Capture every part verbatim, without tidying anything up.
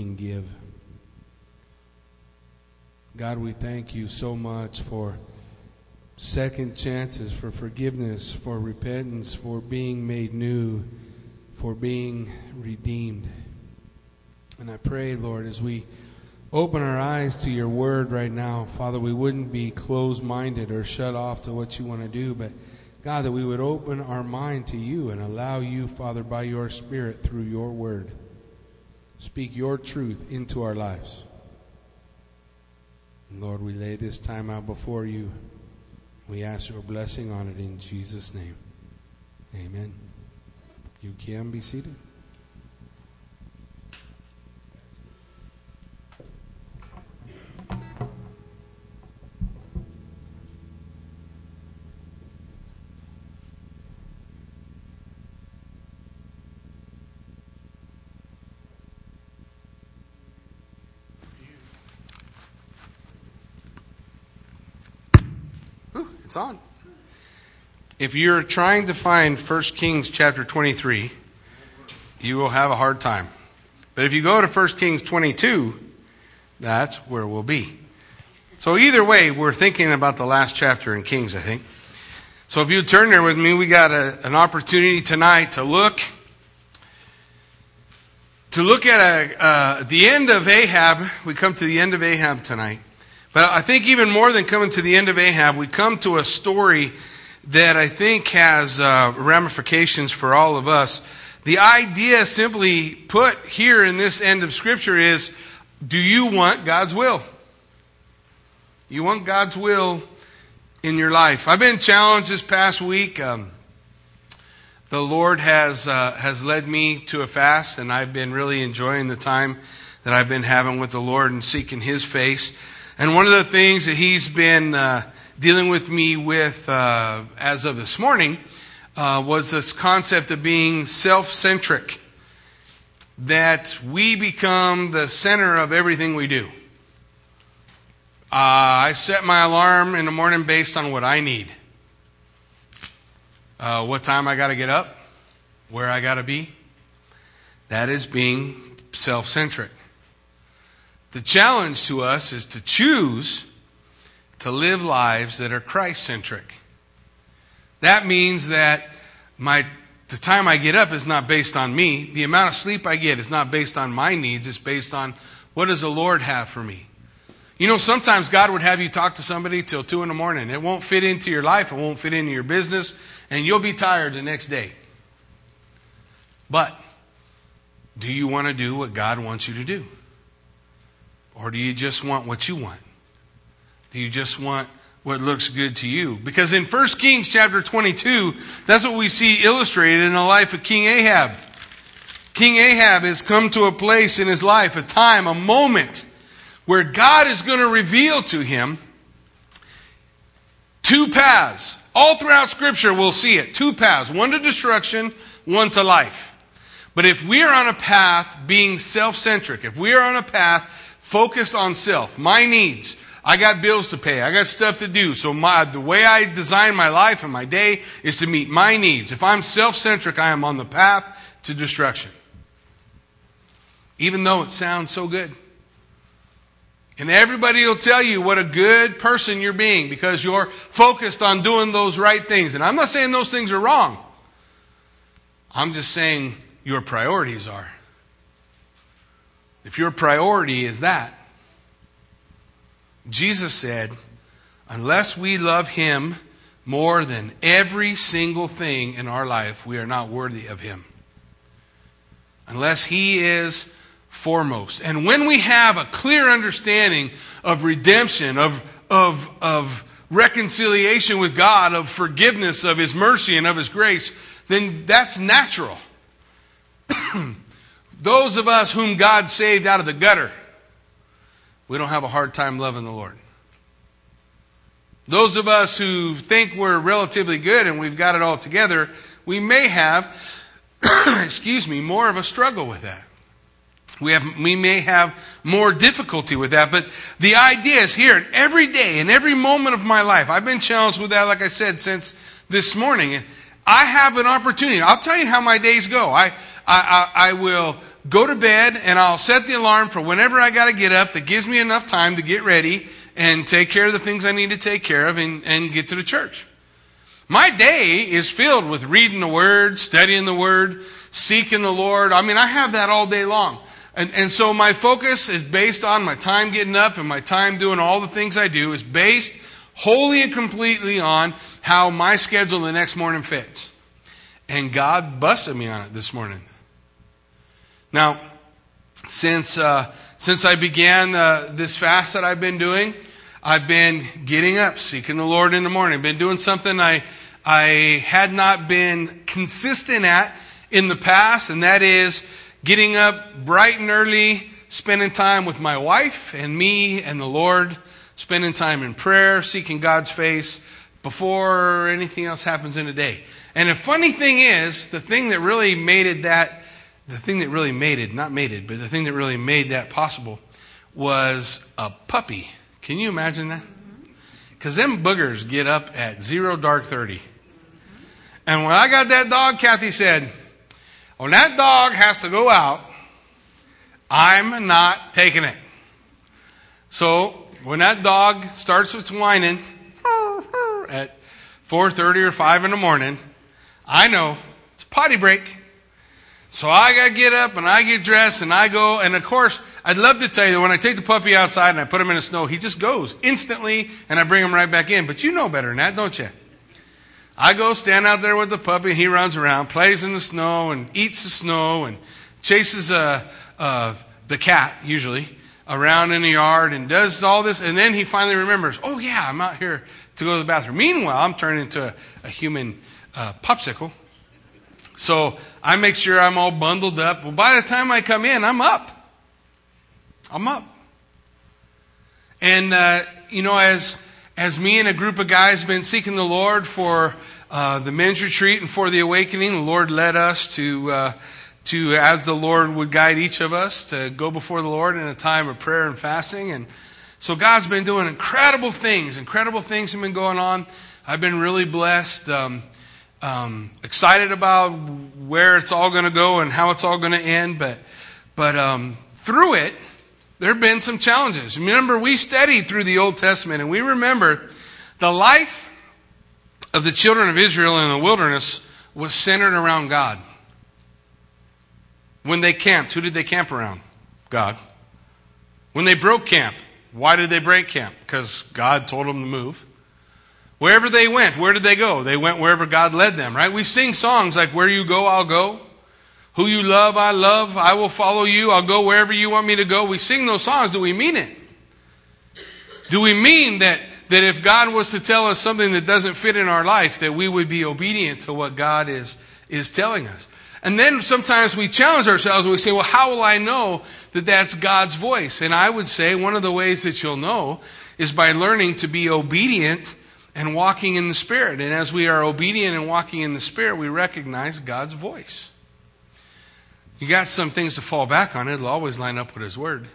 can give. God, we thank you so much for second chances, for forgiveness, for repentance, for being made new, for being redeemed. And I pray, Lord, as we open our eyes to your word right now, Father, we wouldn't be closed-minded or shut off to what you want to do, but God, that we would open our mind to you and allow you, Father, by your Spirit, through your word, speak your truth into our lives. And Lord, we lay this time out before you. We ask your blessing on it in Jesus' name. Amen. You can be seated. It's on. If you're trying to find First Kings chapter twenty-three, you will have a hard time. But if you go to First Kings twenty-two, that's where we'll be. So either way, we're thinking about the last chapter in Kings, I think. So if you turn there with me, we got a, an opportunity tonight to look to look at a, uh, the end of Ahab. We come to the end of Ahab tonight. But I think even more than coming to the end of Ahab, we come to a story that I think has uh, ramifications for all of us. The idea simply put here in this end of Scripture is, do you want God's will? You want God's will in your life. I've been challenged this past week. Um, the Lord has uh, has led me to a fast, and I've been really enjoying the time that I've been having with the Lord and seeking His face. And one of the things that he's been uh, dealing with me with uh, as of this morning uh, was this concept of being self-centric. That we become the center of everything we do. Uh, I set my alarm in the morning based on what I need. Uh, what time I got to get up. Where I got to be. That is being self-centric. The challenge to us is to choose to live lives that are Christ-centric. That means that my the time I get up is not based on me. The amount of sleep I get is not based on my needs. It's based on what does the Lord have for me. You know, sometimes God would have you talk to somebody till two in the morning. It won't fit into your life. It won't fit into your business. And you'll be tired the next day. But do you want to do what God wants you to do? Or do you just want what you want? Do you just want what looks good to you? Because in First Kings chapter twenty-two, that's what we see illustrated in the life of King Ahab. King Ahab has come to a place in his life, a time, a moment, where God is going to reveal to him two paths. All throughout Scripture we'll see it. Two paths. One to destruction, one to life. But if we are on a path being self-centric, if we are on a path focused on self, my needs. I got bills to pay. I got stuff to do. So my, the way I design my life and my day is to meet my needs. If I'm self-centric, I am on the path to destruction. Even though it sounds so good. And everybody will tell you what a good person you're being because you're focused on doing those right things. And I'm not saying those things are wrong. I'm just saying your priorities are. If your priority is that, Jesus said, unless we love Him more than every single thing in our life, we are not worthy of Him. Unless He is foremost. And when we have a clear understanding of redemption, of, of, of reconciliation with God, of forgiveness, of His mercy and of His grace, then that's natural. Those of us whom God saved out of the gutter, we don't have a hard time loving the Lord. Those of us who think we're relatively good and we've got it all together, we may have, excuse me, more of a struggle with that. We have, we may have more difficulty with that. But the idea is here, every day, in every moment of my life, I've been challenged with that, like I said, since this morning. And I have an opportunity. I'll tell you how my days go. I I, I, I will go to bed, and I'll set the alarm for whenever I got to get up. That gives me enough time to get ready and take care of the things I need to take care of and, and get to the church. My day is filled with reading the Word, studying the Word, seeking the Lord. I mean, I have that all day long. And, and so my focus is based on my time getting up and my time doing all the things I do is based wholly and completely on how my schedule the next morning fits. And God busted me on it this morning. Now, since uh, since I began uh, this fast that I've been doing, I've been getting up, seeking the Lord in the morning. I've been doing something I I had not been consistent at in the past, and that is getting up bright and early, spending time with my wife and me and the Lord, spending time in prayer, seeking God's face before anything else happens in the day. And the funny thing is, the thing that really made it that The thing that really made it, not made it, but the thing that really made that possible was a puppy. Can you imagine that? Because them boogers get up at zero dark thirty. And when I got that dog, Kathy said, when that dog has to go out, I'm not taking it. So when that dog starts its whining at four thirty or five in the morning, I know it's potty break. So I got to get up and I get dressed and I go. And of course, I'd love to tell you that when I take the puppy outside and I put him in the snow, he just goes instantly and I bring him right back in. But you know better than that, don't you? I go stand out there with the puppy and he runs around, plays in the snow and eats the snow and chases uh, uh, the cat usually around in the yard and does all this. And then he finally remembers, oh yeah, I'm out here to go to the bathroom. Meanwhile, I'm turning into a, a human uh, popsicle. So I make sure I'm all bundled up. Well, by the time I come in, I'm up. I'm up. And, uh, you know, as as me and a group of guys been seeking the Lord for uh, the men's retreat and for the awakening, the Lord led us to, uh, to, as the Lord would guide each of us, to go before the Lord in a time of prayer and fasting. And so God's been doing incredible things. Incredible things have been going on. I've been really blessed. Um Um, excited about where it's all going to go and how it's all going to end, but but um, through it, there have been some challenges. Remember, we studied through the Old Testament, and we remember the life of the children of Israel in the wilderness was centered around God. When they camped, who did they camp around? God. When they broke camp, why did they break camp? Because God told them to move. Wherever they went, where did they go? They went wherever God led them, right? We sing songs like, where you go, I'll go. Who you love, I love. I will follow you. I'll go wherever you want me to go. We sing those songs. Do we mean it? Do we mean that, that if God was to tell us something that doesn't fit in our life, that we would be obedient to what God is, is telling us? And then sometimes we challenge ourselves and we say, well, how will I know that that's God's voice? And I would say one of the ways that you'll know is by learning to be obedient and walking in the Spirit. And as we are obedient and walking in the Spirit, we recognize God's voice. You got some things to fall back on. It'll always line up with His Word.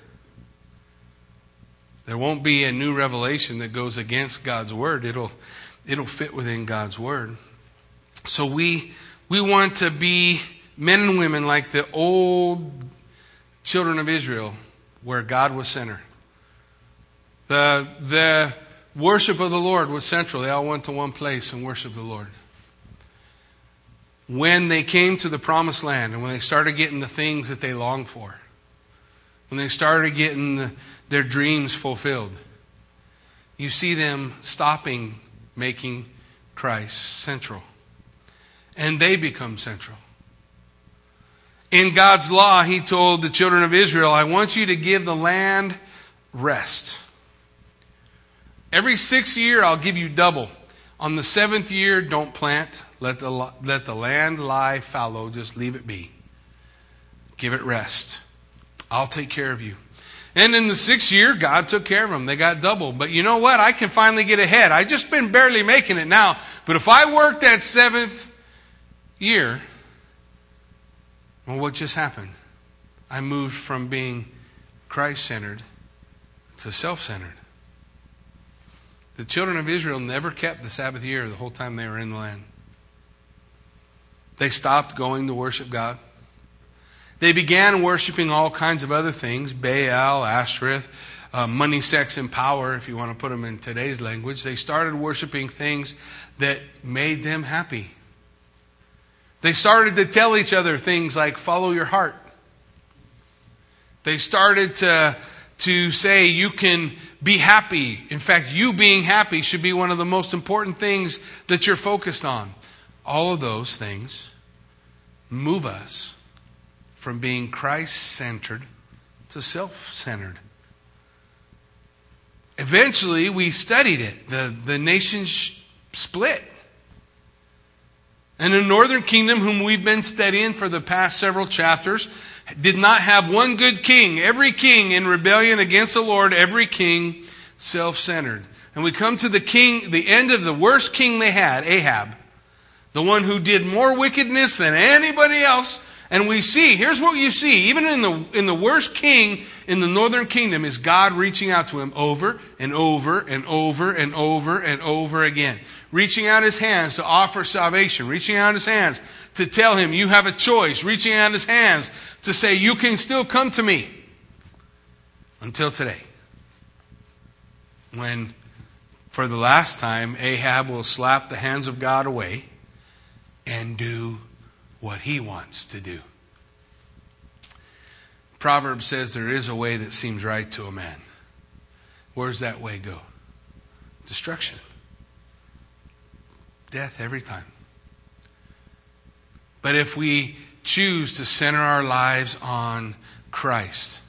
There won't be a new revelation that goes against God's Word. It'll, it'll fit within God's Word. So we, we want to be men and women like the old children of Israel where God was center. The... the Worship of the Lord was central. They all went to one place and worshiped the Lord. When they came to the promised land and when they started getting the things that they longed for, when they started getting the, their dreams fulfilled, you see them stopping making Christ central. And they become central. In God's law, He told the children of Israel, I want you to give the land rest. Every sixth year, I'll give you double. On the seventh year, don't plant. Let the, let the land lie fallow. Just leave it be. Give it rest. I'll take care of you. And in the sixth year, God took care of them. They got double. But you know what? I can finally get ahead. I've just been barely making it now. But if I work that seventh year, well, what just happened? I moved from being Christ-centered to self-centered. The children of Israel never kept the Sabbath year the whole time they were in the land. They stopped going to worship God. They began worshiping all kinds of other things, Baal, Asherah, uh, money, sex, and power, if you want to put them in today's language. They started worshiping things that made them happy. They started to tell each other things like, follow your heart. They started to, to say, you can be happy. In fact, you being happy should be one of the most important things that you're focused on. All of those things move us from being Christ-centered to self-centered. Eventually, we studied it. The, the nation sh- split. And the northern kingdom, whom we've been studying for the past several chapters, did not have one good king. Every king in rebellion against the Lord, every king self-centered. And we come to the king, the end of the worst king they had, Ahab, the one who did more wickedness than anybody else. And we see, here's what you see, even in the in the worst king in the northern kingdom is God reaching out to him over and over and over and over and over again. Reaching out his hands to offer salvation. Reaching out his hands to tell him, you have a choice. Reaching out his hands to say, you can still come to me. Until today. When, for the last time, Ahab will slap the hands of God away and do what he wants to do. Proverbs says there is a way that seems right to a man. Where's that way go? Destruction. Death every time. But if we choose to center our lives on Christ,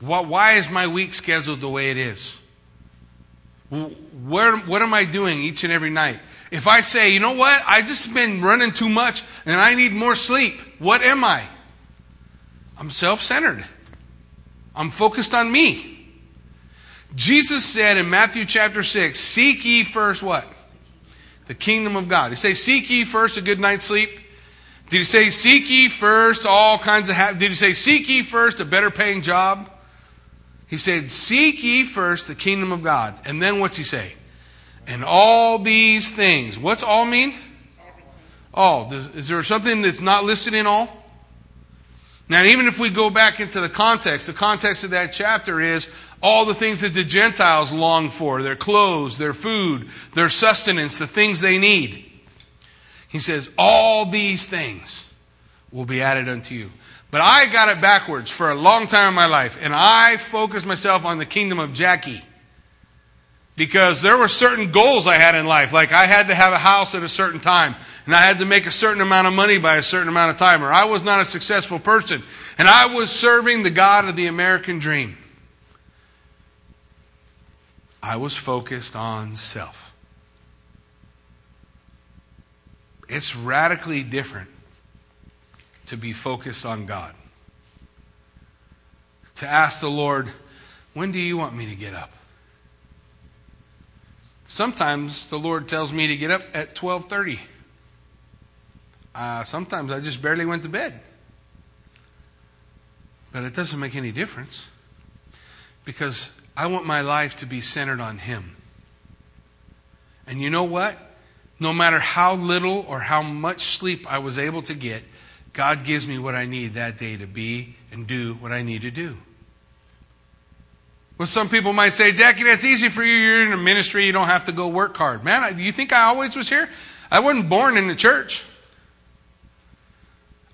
what, why is my week scheduled the way it is? Where, what am I doing each and every night? If I say, you know what, I've just been running too much and I need more sleep, what am I? I'm self-centered. I'm focused on me. Jesus said in Matthew chapter six, seek ye first what? The kingdom of God. Did he say, seek ye first a good night's sleep? Did he say, seek ye first all kinds of ha-? Did he say, seek ye first a better paying job? He said, seek ye first the kingdom of God. And then what's he say? And all these things. What's all mean? Everything. All. Is there something that's not listed in all? Now, even if we go back into the context, the context of that chapter is all the things that the Gentiles long for, their clothes, their food, their sustenance, the things they need. He says, all these things will be added unto you. But I got it backwards for a long time in my life, and I focused myself on the kingdom of Jackie. Because there were certain goals I had in life. Like I had to have a house at a certain time. And I had to make a certain amount of money by a certain amount of time. Or I was not a successful person. And I was serving the God of the American dream. I was focused on self. It's radically different to be focused on God. To ask the Lord, when do you want me to get up? Sometimes the Lord tells me to get up at twelve thirty. Uh, sometimes I just barely went to bed. But it doesn't make any difference. Because I want my life to be centered on Him. And you know what? No matter how little or how much sleep I was able to get, God gives me what I need that day to be and do what I need to do. Well, some people might say, Jackie, that's easy for you. You're in a ministry. You don't have to go work hard. Man, do you think I always was here? I wasn't born in the church.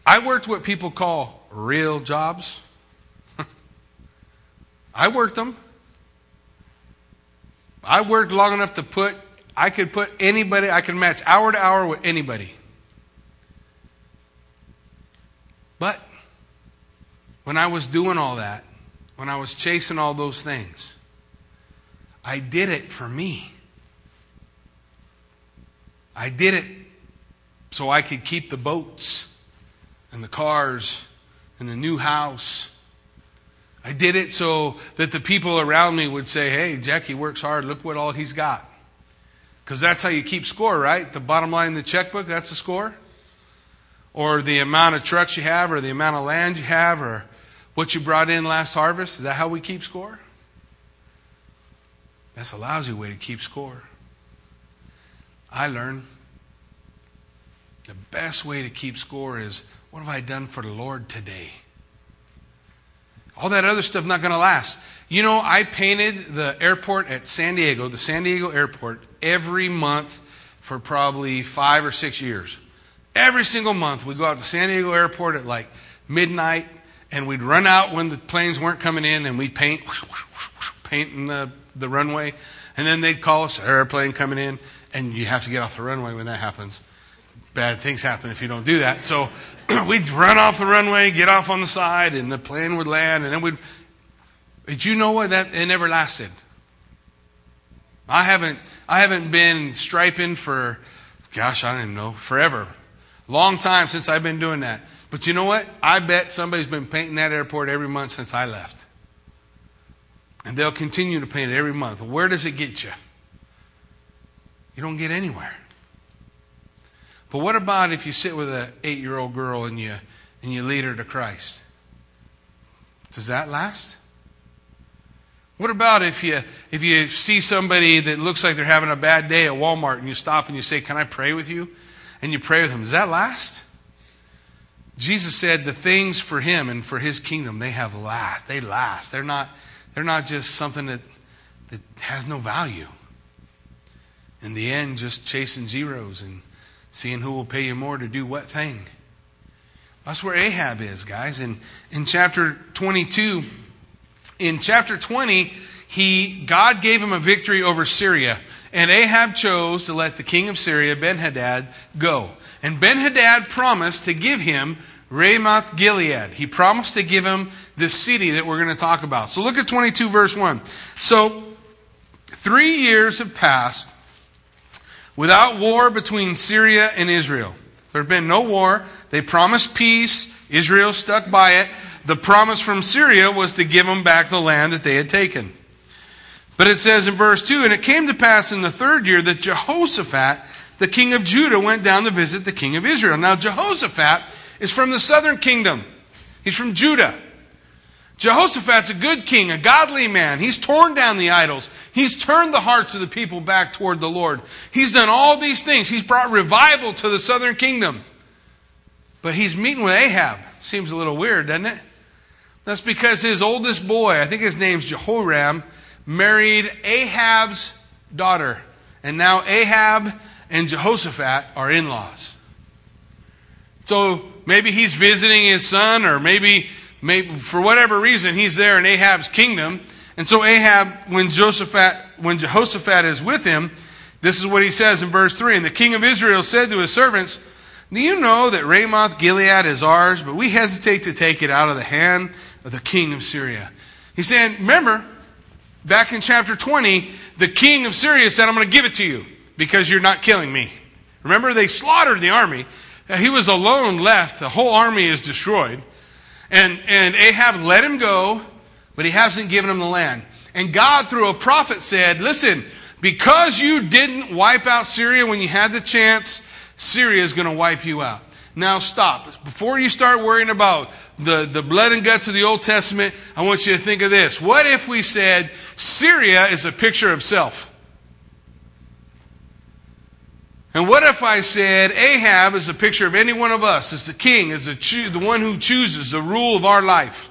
I worked what people call real jobs. I worked them. I worked long enough to put, I could put anybody, I could match hour to hour with anybody. But when I was doing all that, when I was chasing all those things, I did it for me. I did it so I could keep the boats and the cars and the new house. I did it so that the people around me would say, hey, Jackie works hard. Look what all he's got. Because that's how you keep score, right? The bottom line in the checkbook, that's the score. Or the amount of trucks you have, or the amount of land you have, or what you brought in last harvest, is that how we keep score? That's a lousy way to keep score. I learned the best way to keep score is What have I done for the Lord today? All that other stuff not going to last. You know, I painted the airport at San Diego, the San Diego airport, every month for probably five or six years. Every single month we'd go out to San Diego airport at like midnight, and we'd run out when the planes weren't coming in, and we'd paint, painting the, the runway. And then they'd call us, airplane coming in, and you have to get off the runway when that happens. Bad things happen if you don't do that. So we'd run off the runway, get off on the side, and the plane would land, and then we'd... Did you know what? That it never lasted. I haven't I haven't been striping for, gosh, I don't even know, forever. Long time since I've been doing that. But you know what? I bet somebody's been painting that airport every month since I left. And they'll continue to paint it every month. Where does it get you? You don't get anywhere. But what about if you sit with an eight-year-old girl and you and you lead her to Christ? Does that last? What about if you if you see somebody that looks like they're having a bad day at Walmart and you stop and you say, "Can I pray with you?" And you pray with them. Does that last? Jesus said the things for him and for his kingdom, they have last. They last. They're not they're not just something that that has no value. In the end, just chasing zeros and seeing who will pay you more to do what thing. That's where Ahab is, guys. In in chapter twenty-two. In chapter twenty, he God gave him a victory over Syria. And Ahab chose to let the king of Syria, Ben-Hadad, go. And Ben-Hadad promised to give him Ramoth-Gilead. He promised to give him the city that we're going to talk about. So look at twenty-two verse one. So, three years have passed without war between Syria and Israel. There have been no war. They promised peace. Israel stuck by it. The promise from Syria was to give them back the land that they had taken. But it says in verse two, "And it came to pass in the third year that Jehoshaphat, the king of Judah, went down to visit the king of Israel." Now Jehoshaphat is from the southern kingdom. He's from Judah. Jehoshaphat's a good king, a godly man. He's torn down the idols. He's turned the hearts of the people back toward the Lord. He's done all these things. He's brought revival to the southern kingdom. But he's meeting with Ahab. Seems a little weird, doesn't it? That's because his oldest boy, I think his name's Jehoram, married Ahab's daughter. And now Ahab and Jehoshaphat are in-laws. So maybe he's visiting his son, or maybe, maybe for whatever reason he's there in Ahab's kingdom. And so Ahab, when Jehoshaphat, when Jehoshaphat is with him, this is what he says in verse three. "And the king of Israel said to his servants, 'Do you know that Ramoth-Gilead is ours, but we hesitate to take it out of the hand of the king of Syria?'" He's saying, remember, back in chapter twenty, the king of Syria said, "I'm going to give it to you because you're not killing me." Remember, they slaughtered the army. He was alone left. The whole army is destroyed. And, and Ahab let him go, but he hasn't given him the land. And God, through a prophet, said, "Listen, because you didn't wipe out Syria when you had the chance, Syria is going to wipe you out." Now stop. Before you start worrying about the, the blood and guts of the Old Testament, I want you to think of this. What if we said Syria is a picture of self? And what if I said Ahab is a picture of any one of us, is the king, is the, choo- the one who chooses the rule of our life?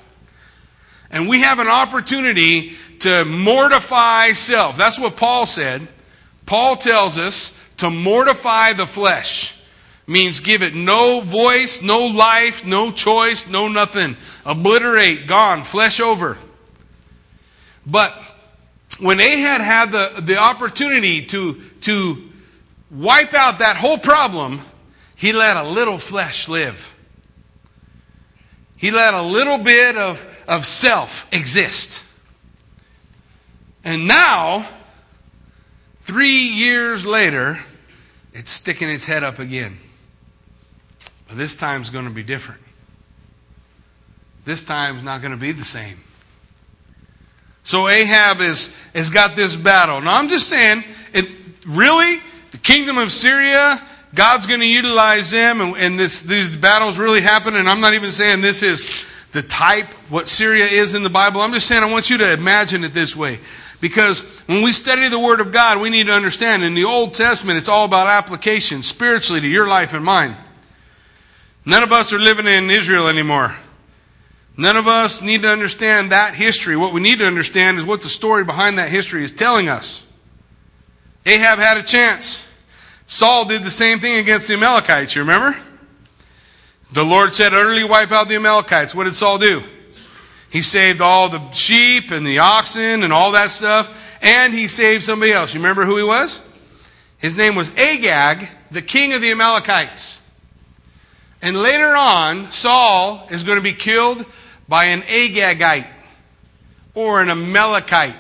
And we have an opportunity to mortify self. That's what Paul said. Paul tells us, to mortify the flesh means give it no voice, no life, no choice, no nothing. Obliterate, gone, flesh over. But when Ahab had the, the opportunity to, to wipe out that whole problem, he let a little flesh live. He let a little bit of, of self exist. And now, three years later, it's sticking its head up again. But this time's going to be different. This time's not going to be the same. So Ahab is, has got this battle. Now I'm just saying, it, really, the kingdom of Syria, God's going to utilize them, and, and this, these battles really happen, and I'm not even saying this is the type, what Syria is in the Bible. I'm just saying I want you to imagine it this way. Because when we study the Word of God, we need to understand in the Old Testament, it's all about application spiritually to your life and mine. None of us are living in Israel anymore. None of us need to understand that history. What we need to understand is what the story behind that history is telling us. Ahab had a chance. Saul did the same thing against the Amalekites, you remember? The Lord said, utterly wipe out the Amalekites. What did Saul do? He saved all the sheep and the oxen and all that stuff. And he saved somebody else. You remember who he was? His name was Agag, the king of the Amalekites. And later on, Saul is going to be killed by an Agagite or an Amalekite.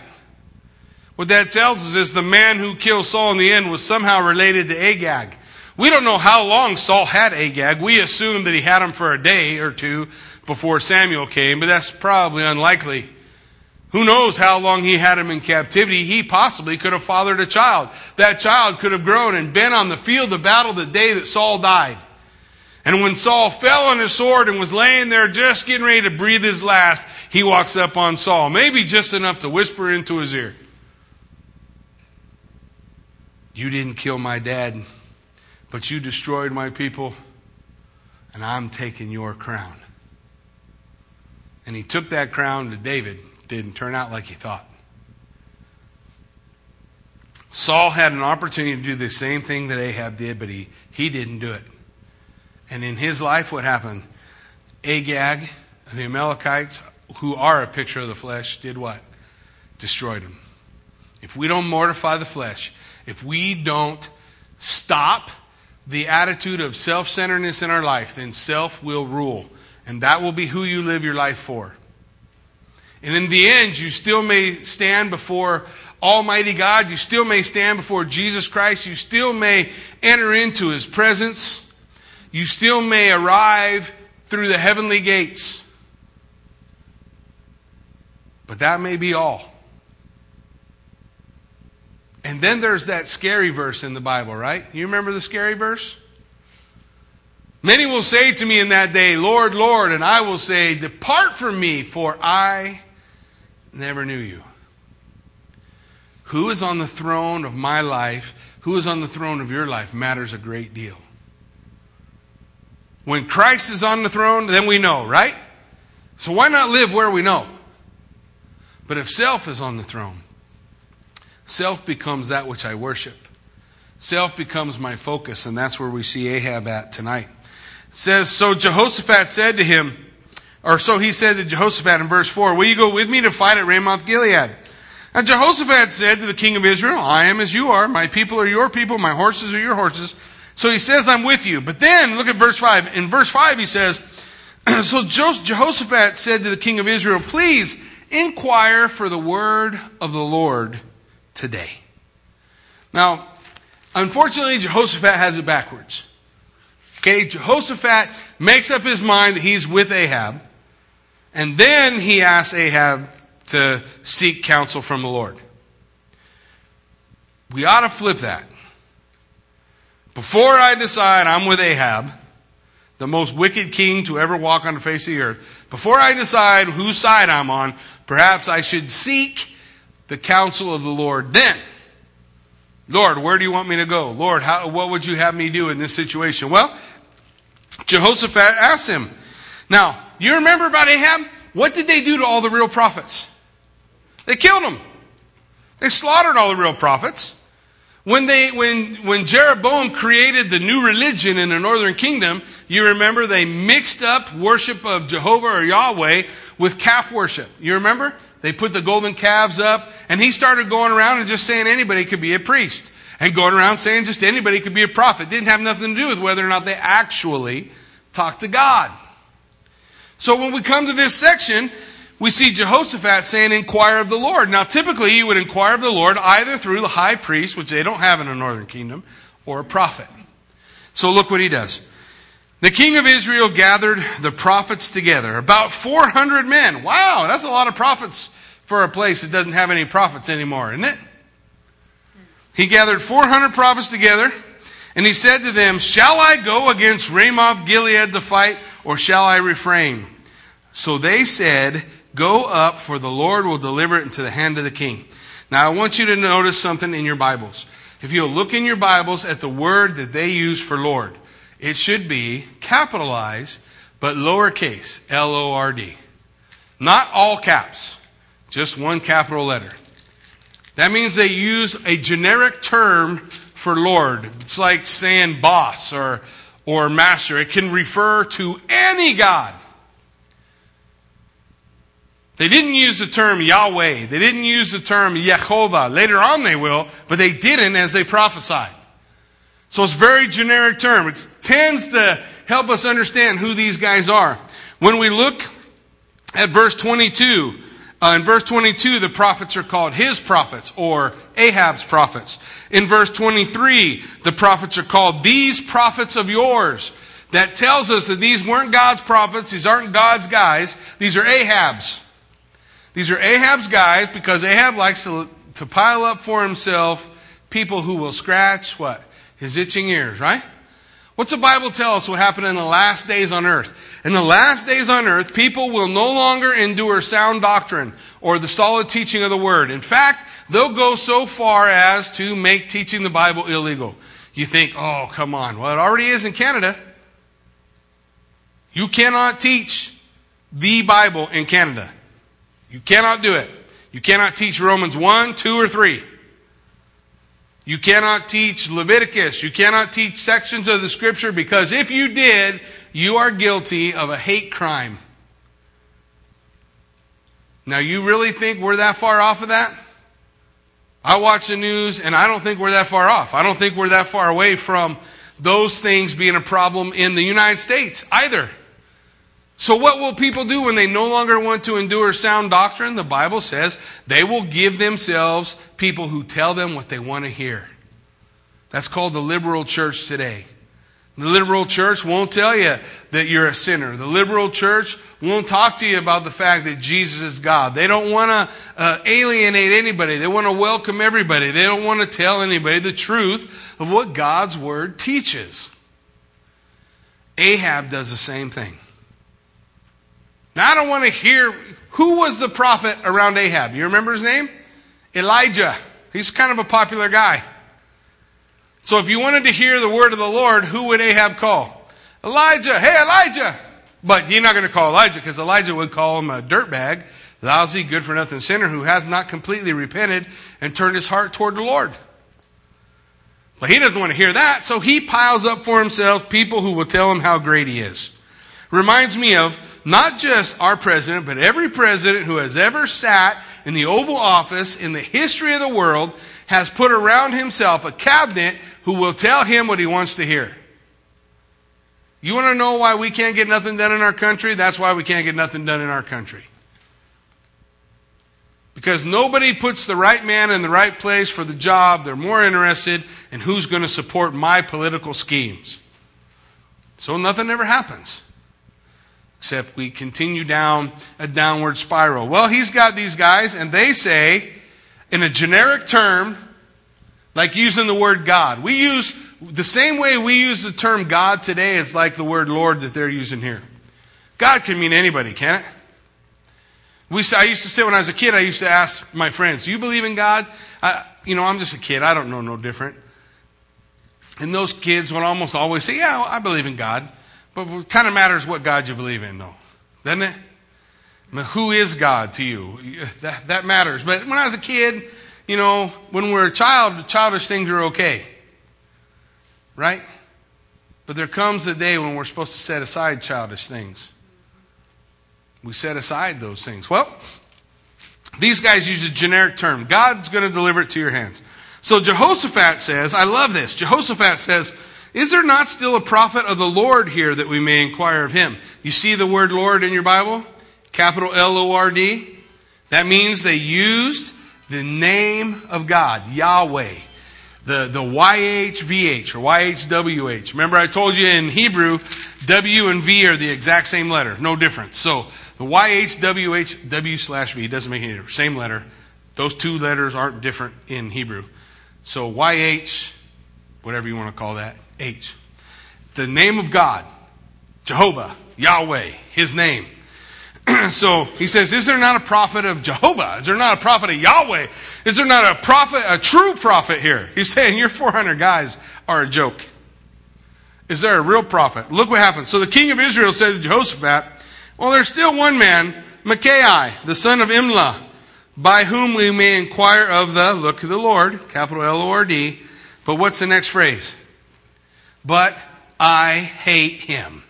What that tells us is the man who killed Saul in the end was somehow related to Agag. We don't know how long Saul had Agag. We assume that he had him for a day or two before Samuel came, but that's probably unlikely. Who knows how long he had him in captivity? He possibly could have fathered a child. That child could have grown and been on the field of battle the day that Saul died. And when Saul fell on his sword and was laying there just getting ready to breathe his last, he walks up on Saul, maybe just enough to whisper into his ear, "You didn't kill my dad, but you destroyed my people, and I'm taking your crown." And he took that crown to David. Didn't turn out like he thought. Saul had an opportunity to do the same thing that Ahab did, but he, he didn't do it. And in his life, what happened? Agag, the Amalekites, who are a picture of the flesh, did what? Destroyed him. If we don't mortify the flesh, if we don't stop the attitude of self-centeredness in our life, then self will rule. And that will be who you live your life for. And in the end, you still may stand before Almighty God. You still may stand before Jesus Christ. You still may enter into His presence. You still may arrive through the heavenly gates. But that may be all. And then there's that scary verse in the Bible, right? You remember the scary verse? Many will say to me in that day, "Lord, Lord," and I will say, "Depart from me, for I never knew you." Who is on the throne of my life, who is on the throne of your life, matters a great deal. When Christ is on the throne, then we know, right? So why not live where we know? But if self is on the throne, self becomes that which I worship. Self becomes my focus, and that's where we see Ahab at tonight. It says, so Jehoshaphat said to him, or so he said to Jehoshaphat in verse four, "Will you go with me to fight at Ramoth-Gilead?" And Jehoshaphat said to the king of Israel, "I am as you are. My people are your people. My horses are your horses." So he says, "I'm with you." But then, look at verse five. In verse five he says, so Jehoshaphat said to the king of Israel, "Please inquire for the word of the Lord today." Now, unfortunately, Jehoshaphat has it backwards. Okay, Jehoshaphat makes up his mind that he's with Ahab. And then he asks Ahab to seek counsel from the Lord. We ought to flip that. Before I decide I'm with Ahab, the most wicked king to ever walk on the face of the earth, before I decide whose side I'm on, perhaps I should seek the counsel of the Lord then. "Lord, where do you want me to go? Lord, how, what would you have me do in this situation?" Well, Jehoshaphat asked him. Now, you remember about Ahab? What did they do to all the real prophets? They killed them. They slaughtered all the real prophets. When they, when, when Jeroboam created the new religion in the northern kingdom, you remember they mixed up worship of Jehovah or Yahweh with calf worship. You remember? They put the golden calves up, and he started going around and just saying anybody could be a priest. And going around saying just anybody could be a prophet. Didn't have nothing to do with whether or not they actually talked to God. So when we come to this section, we see Jehoshaphat saying, "Inquire of the Lord." Now typically you would inquire of the Lord either through the high priest, which they don't have in the northern kingdom, or a prophet. So look what he does. The king of Israel gathered the prophets together, about four hundred men. Wow, that's a lot of prophets for a place that doesn't have any prophets anymore, isn't it? He gathered four hundred prophets together, and he said to them, "Shall I go against Ramoth-Gilead to fight, or shall I refrain?" So they said, "Go up, for the Lord will deliver it into the hand of the king." Now I want you to notice something in your Bibles. If you'll look in your Bibles at the word that they use for Lord. It should be capitalized, but lowercase, L O R D. Not all caps, just one capital letter. That means they use a generic term for Lord. It's like saying boss or, or master. It can refer to any God. They didn't use the term Yahweh. They didn't use the term Yehovah. Later on they will, but they didn't as they prophesied. So it's a very generic term. It tends to help us understand who these guys are. When we look at verse twenty-two, uh, in verse twenty-two the prophets are called his prophets or Ahab's prophets. In verse twenty-three, the prophets are called these prophets of yours. That tells us that these weren't God's prophets. These aren't God's guys. These are Ahab's. These are Ahab's guys because Ahab likes to, to pile up for himself people who will scratch, what? His itching ears, right? What's the Bible tell us will happen in the last days on earth? In the last days on earth, people will no longer endure sound doctrine or the solid teaching of the Word. In fact, they'll go so far as to make teaching the Bible illegal. You think, oh, come on. Well, it already is in Canada. You cannot teach the Bible in Canada. You cannot do it. You cannot teach Romans one, two, or three. You cannot teach Leviticus. You cannot teach sections of the Scripture because if you did, you are guilty of a hate crime. Now, you really think we're that far off of that? I watch the news and I don't think we're that far off. I don't think we're that far away from those things being a problem in the United States either. So what will people do when they no longer want to endure sound doctrine? The Bible says they will give themselves people who tell them what they want to hear. That's called the liberal church today. The liberal church won't tell you that you're a sinner. The liberal church won't talk to you about the fact that Jesus is God. They don't want to uh, alienate anybody. They want to welcome everybody. They don't want to tell anybody the truth of what God's Word teaches. Ahab does the same thing. Now, I don't want to hear, who was the prophet around Ahab? You remember his name? Elijah. He's kind of a popular guy. So if you wanted to hear the word of the Lord, who would Ahab call? Elijah. Hey, Elijah. But you're not going to call Elijah because Elijah would call him a dirtbag, lousy, good-for-nothing sinner who has not completely repented and turned his heart toward the Lord. But he doesn't want to hear that, so he piles up for himself people who will tell him how great he is. Reminds me of not just our president, but every president who has ever sat in the Oval Office in the history of the world has put around himself a cabinet who will tell him what he wants to hear. You want to know why we can't get nothing done in our country? That's why we can't get nothing done in our country. Because nobody puts the right man in the right place for the job. They're more interested in who's going to support my political schemes. So nothing ever happens. Except we continue down a downward spiral. Well, he's got these guys, and they say, in a generic term, like using the word God. We use, the same way we use the term God today, it's like the word Lord that they're using here. God can mean anybody, can't it? We, I used to say when I was a kid, I used to ask my friends, do you believe in God? I, you know, I'm just a kid. I don't know no different. And those kids would almost always say, yeah, I believe in God. But it kind of matters what God you believe in, though, doesn't it? I mean, who is God to you? That, that matters. But when I was a kid, you know, when we were a child, childish things are okay, right? But there comes a day when we're supposed to set aside childish things. We set aside those things. Well, these guys use a generic term. God's going to deliver it to your hands. So Jehoshaphat says, I love this. Jehoshaphat says, is there not still a prophet of the Lord here that we may inquire of him? You see the word Lord in your Bible? Capital L O R D. That means they used the name of God, Yahweh. The, the Y H V H or Y H W H. Remember I told you in Hebrew, W and V are the exact same letter. No difference. So the Y H W H, W slash V, doesn't make any difference. Same letter. Those two letters aren't different in Hebrew. So Y H, whatever you want to call that. H. The name of God, Jehovah, Yahweh, his name. So he says, is there not a prophet of Jehovah? Is there not a prophet of Yahweh? Is there not a prophet, a true prophet here? He's saying your four hundred guys are a joke. Is there a real prophet? Look what happened. So the king of Israel said to Jehoshaphat, well, there's still one man, Micaiah, the son of Imlah, by whom we may inquire of the, look of the Lord, capital L O R D. But what's the next phrase? But I hate him.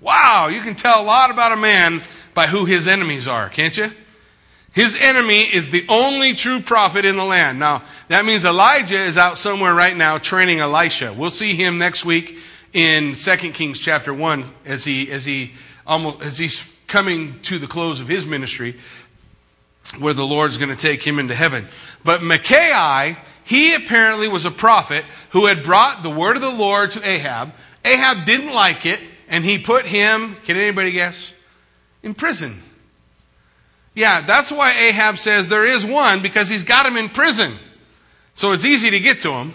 Wow, you can tell a lot about a man by who his enemies are, can't you? His enemy is the only true prophet in the land. Now, that means Elijah is out somewhere right now training Elisha. We'll see him next week in Second Kings chapter one as he as he almost as he's coming to the close of his ministry, where the Lord's going to take him into heaven. But Micaiah, he apparently was a prophet who had brought the word of the Lord to Ahab. Ahab didn't like it, and he put him, can anybody guess? In prison. Yeah, that's why Ahab says there is one, because he's got him in prison. So it's easy to get to him.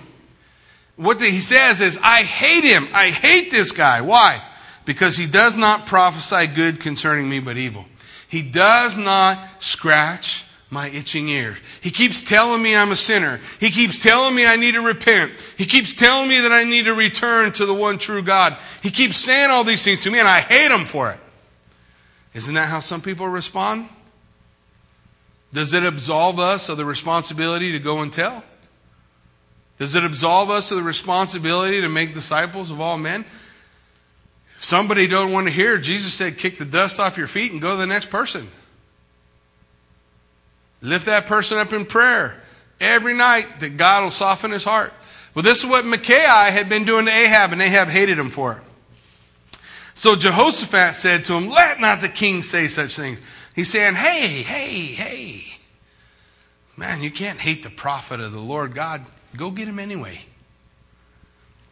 What he says is, I hate him. I hate this guy. Why? Because he does not prophesy good concerning me, but evil. He does not scratch my itching ears. He keeps telling me I'm a sinner. He keeps telling me I need to repent. He keeps telling me that I need to return to the one true God. He keeps saying all these things to me, and I hate him for it. Isn't that how some people respond? Does it absolve us of the responsibility to go and tell? Does it absolve us of the responsibility to make disciples of all men? Somebody don't want to hear, Jesus said, kick the dust off your feet and go to the next person. Lift that person up in prayer every night, that God will soften his heart. Well, this is what Micaiah had been doing to Ahab, and Ahab hated him for it. So Jehoshaphat said to him, let not the king say such things. He's saying, hey, hey, hey. Man, you can't hate the prophet of the Lord God. Go get him anyway.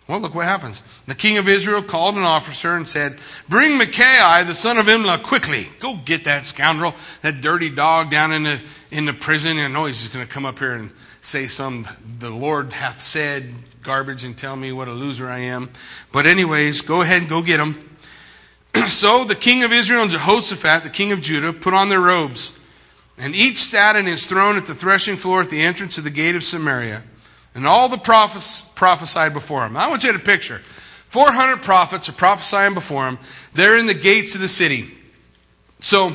Well, look what happens. The king of Israel called an officer and said, bring Micaiah, the son of Imlah, quickly. Go get that scoundrel, that dirty dog down in the, in the prison. And I know he's just going to come up here and say some, the Lord hath said garbage and tell me what a loser I am. But anyways, go ahead and go get him. So the king of Israel and Jehoshaphat, the king of Judah, put on their robes. And each sat in his throne at the threshing floor at the entrance of the gate of Samaria. And all the prophets prophesied before him. I want you to picture. four hundred prophets are prophesying before him. They're in the gates of the city. So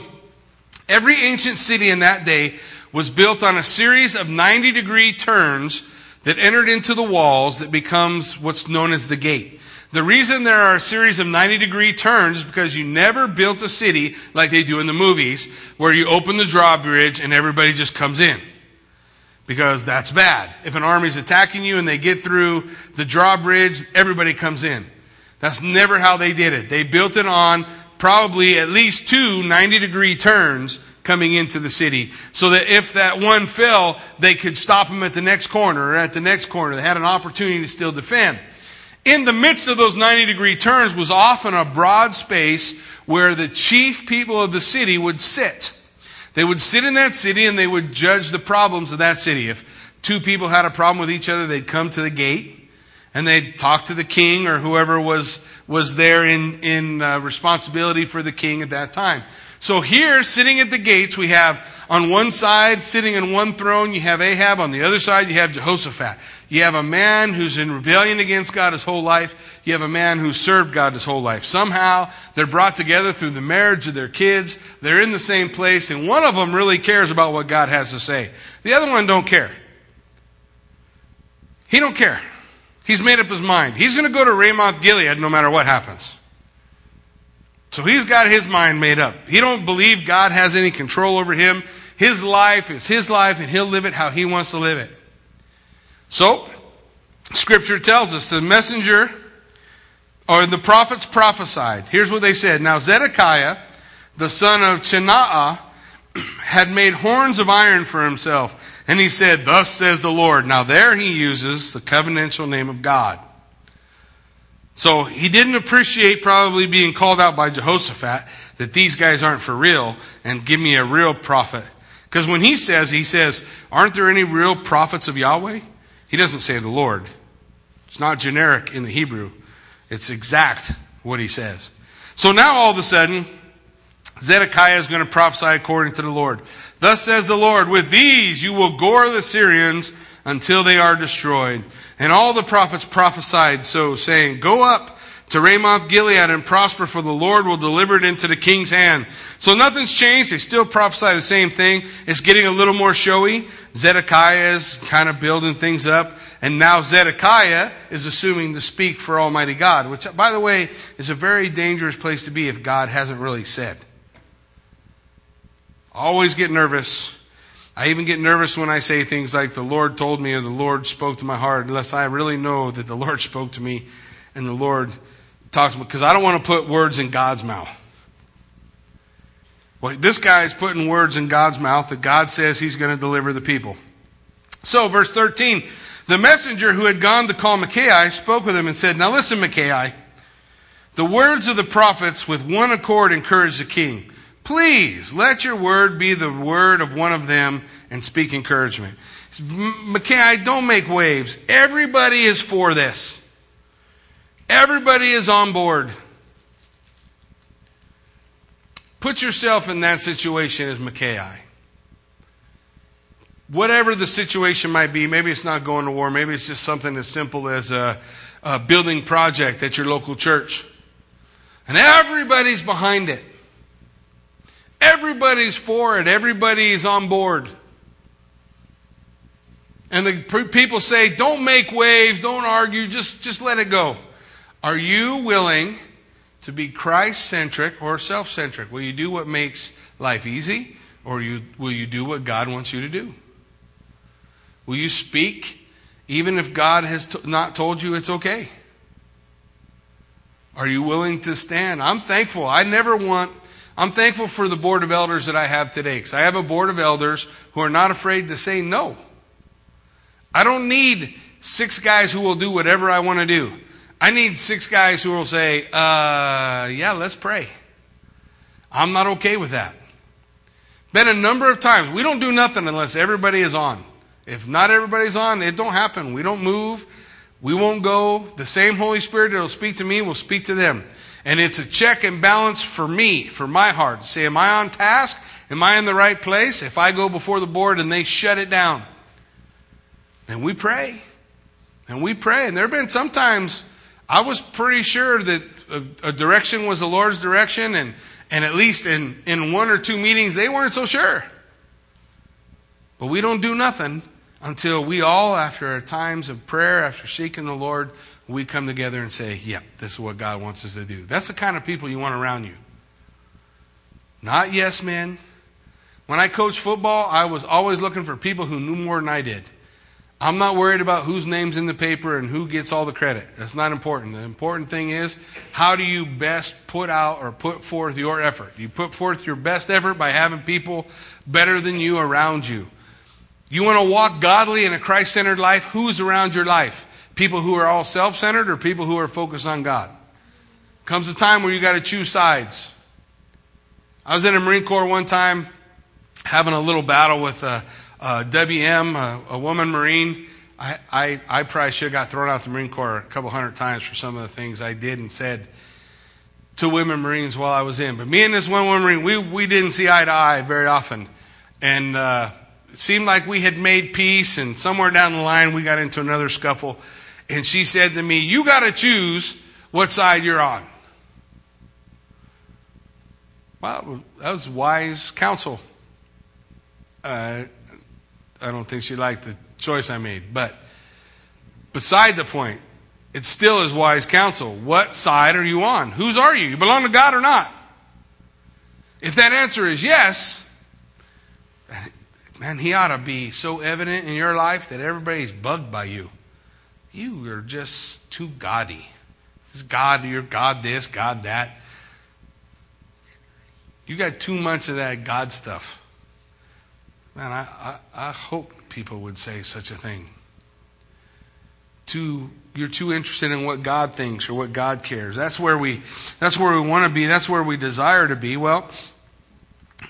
every ancient city in that day was built on a series of ninety degree turns that entered into the walls that becomes what's known as the gate. The reason there are a series of ninety degree turns is because you never built a city like they do in the movies where you open the drawbridge and everybody just comes in. Because that's bad. If an army's attacking you and they get through the drawbridge, everybody comes in. That's never how they did it. They built it on probably at least two ninety degree turns coming into the city. So that if that one fell, they could stop them at the next corner or at the next corner. They had an opportunity to still defend. In the midst of those ninety degree turns was often a broad space where the chief people of the city would sit. They would sit in that city and they would judge the problems of that city. If two people had a problem with each other, they'd come to the gate and they'd talk to the king or whoever was, was there in, in uh, responsibility for the king at that time. So here, sitting at the gates, we have on one side, sitting in one throne, you have Ahab. On the other side, you have Jehoshaphat. You have a man who's in rebellion against God his whole life. You have a man who served God his whole life. Somehow, they're brought together through the marriage of their kids. They're in the same place, and one of them really cares about what God has to say. The other one don't care. He don't care. He's made up his mind. He's going to go to Ramoth-Gilead no matter what happens. So he's got his mind made up. He don't believe God has any control over him. His life is his life, and he'll live it how he wants to live it. So, Scripture tells us the messenger, or the prophets prophesied. Here's what they said. Now Zedekiah, the son of Chenaah, had made horns of iron for himself. And he said, thus says the Lord. Now there he uses the covenantal name of God. So he didn't appreciate probably being called out by Jehoshaphat that these guys aren't for real and give me a real prophet. Because when he says, he says, aren't there any real prophets of Yahweh? He doesn't say the Lord. It's not generic in the Hebrew. It's exact what he says. So now all of a sudden, Zedekiah is going to prophesy according to the Lord. Thus says the Lord, with these you will gore the Syrians until they are destroyed. And all the prophets prophesied so, saying, go up, to Ramoth-Gilead and prosper, for the Lord will deliver it into the king's hand. So nothing's changed. They still prophesy the same thing. It's getting a little more showy. Zedekiah is kind of building things up. And now Zedekiah is assuming to speak for Almighty God, which, by the way, is a very dangerous place to be if God hasn't really said. I always get nervous. I even get nervous when I say things like, the Lord told me, or the Lord spoke to my heart, unless I really know that the Lord spoke to me and the Lord talks to me, because I don't want to put words in God's mouth. Well, this guy is putting words in God's mouth that God says he's going to deliver the people. So, verse thirteen, the messenger who had gone to call Micaiah spoke with him and said, now listen, Micaiah, the words of the prophets with one accord encourage the king. Please let your word be the word of one of them and speak encouragement. Micaiah, don't make waves. Everybody is for this. Everybody is on board. Put yourself in that situation as Micaiah. Whatever the situation might be, maybe it's not going to war, maybe it's just something as simple as a, a building project at your local church. And everybody's behind it. Everybody's for it. Everybody's on board. And the people say, don't make waves, don't argue, just, just let it go. Are you willing to be Christ-centric or self-centric? Will you do what makes life easy, or you, will you do what God wants you to do? Will you speak even if God has t- not told you it's okay? Are you willing to stand? I'm thankful. I never want... I'm thankful for the board of elders that I have today, because I have a board of elders who are not afraid to say no. I don't need six guys who will do whatever I want to do. I need six guys who will say, uh, yeah, let's pray. I'm not okay with that. Been a number of times. We don't do nothing unless everybody is on. If not everybody's on, it don't happen. We don't move. We won't go. The same Holy Spirit that will speak to me will speak to them. And it's a check and balance for me, for my heart. Say, am I on task? Am I in the right place? If I go before the board and they shut it down, then we pray. And we pray. And there have been sometimes I was pretty sure that a, a direction was the Lord's direction. And, and at least in, in one or two meetings, they weren't so sure. But we don't do nothing until we all, after our times of prayer, after seeking the Lord, we come together and say, yep, yeah, this is what God wants us to do. That's the kind of people you want around you. Not yes men. When I coached football, I was always looking for people who knew more than I did. I'm not worried about whose name's in the paper and who gets all the credit. That's not important. The important thing is, how do you best put out or put forth your effort? You put forth your best effort by having people better than you around you. You want to walk godly in a Christ-centered life? Who's around your life? People who are all self-centered, or people who are focused on God? Comes a time where you got to choose sides. I was in the Marine Corps one time having a little battle with a, a W M, a, a woman Marine. I, I, I probably should have got thrown out the Marine Corps a couple hundred times for some of the things I did and said to women Marines while I was in. But me and this one woman Marine, we, we didn't see eye to eye very often. And uh, it seemed like we had made peace, and somewhere down the line we got into another scuffle. And she said to me, you got to choose what side you're on. Wow, that was wise counsel. Uh, I don't think she liked the choice I made. But beside the point, it still is wise counsel. What side are you on? Whose are you? You belong to God or not? If that answer is yes, man, he ought to be so evident in your life that everybody's bugged by you. You are just too gaudy. This God, you're God this, God that. You got too much of that God stuff. Man, I, I, I hope people would say such a thing. Too, you're too interested in what God thinks or what God cares. That's where we, that's where we want to be. That's where we desire to be. Well,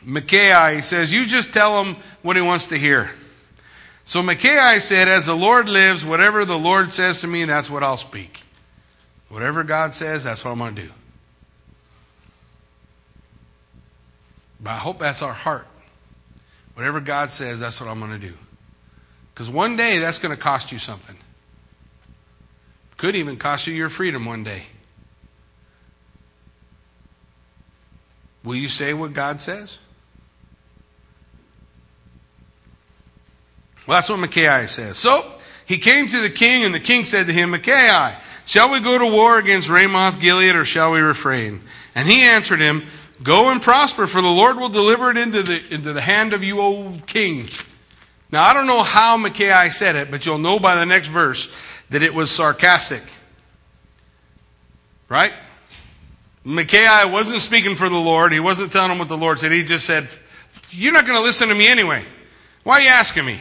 Micaiah, he says, you just tell him what he wants to hear. So Micaiah said, as the Lord lives, whatever the Lord says to me, that's what I'll speak. Whatever God says, that's what I'm going to do. But I hope that's our heart. Whatever God says, that's what I'm going to do. Because one day, that's going to cost you something. Could even cost you your freedom one day. Will you say what God says? Well, that's what Micaiah says. So he came to the king, and the king said to him, Micaiah, shall we go to war against Ramoth-Gilead, or shall we refrain? And he answered him, go and prosper, for the Lord will deliver it into the, into the hand of you, O king. Now, I don't know how Micaiah said it, but you'll know by the next verse that it was sarcastic. Right? Micaiah wasn't speaking for the Lord. He wasn't telling him what the Lord said. He just said, you're not going to listen to me anyway. Why are you asking me?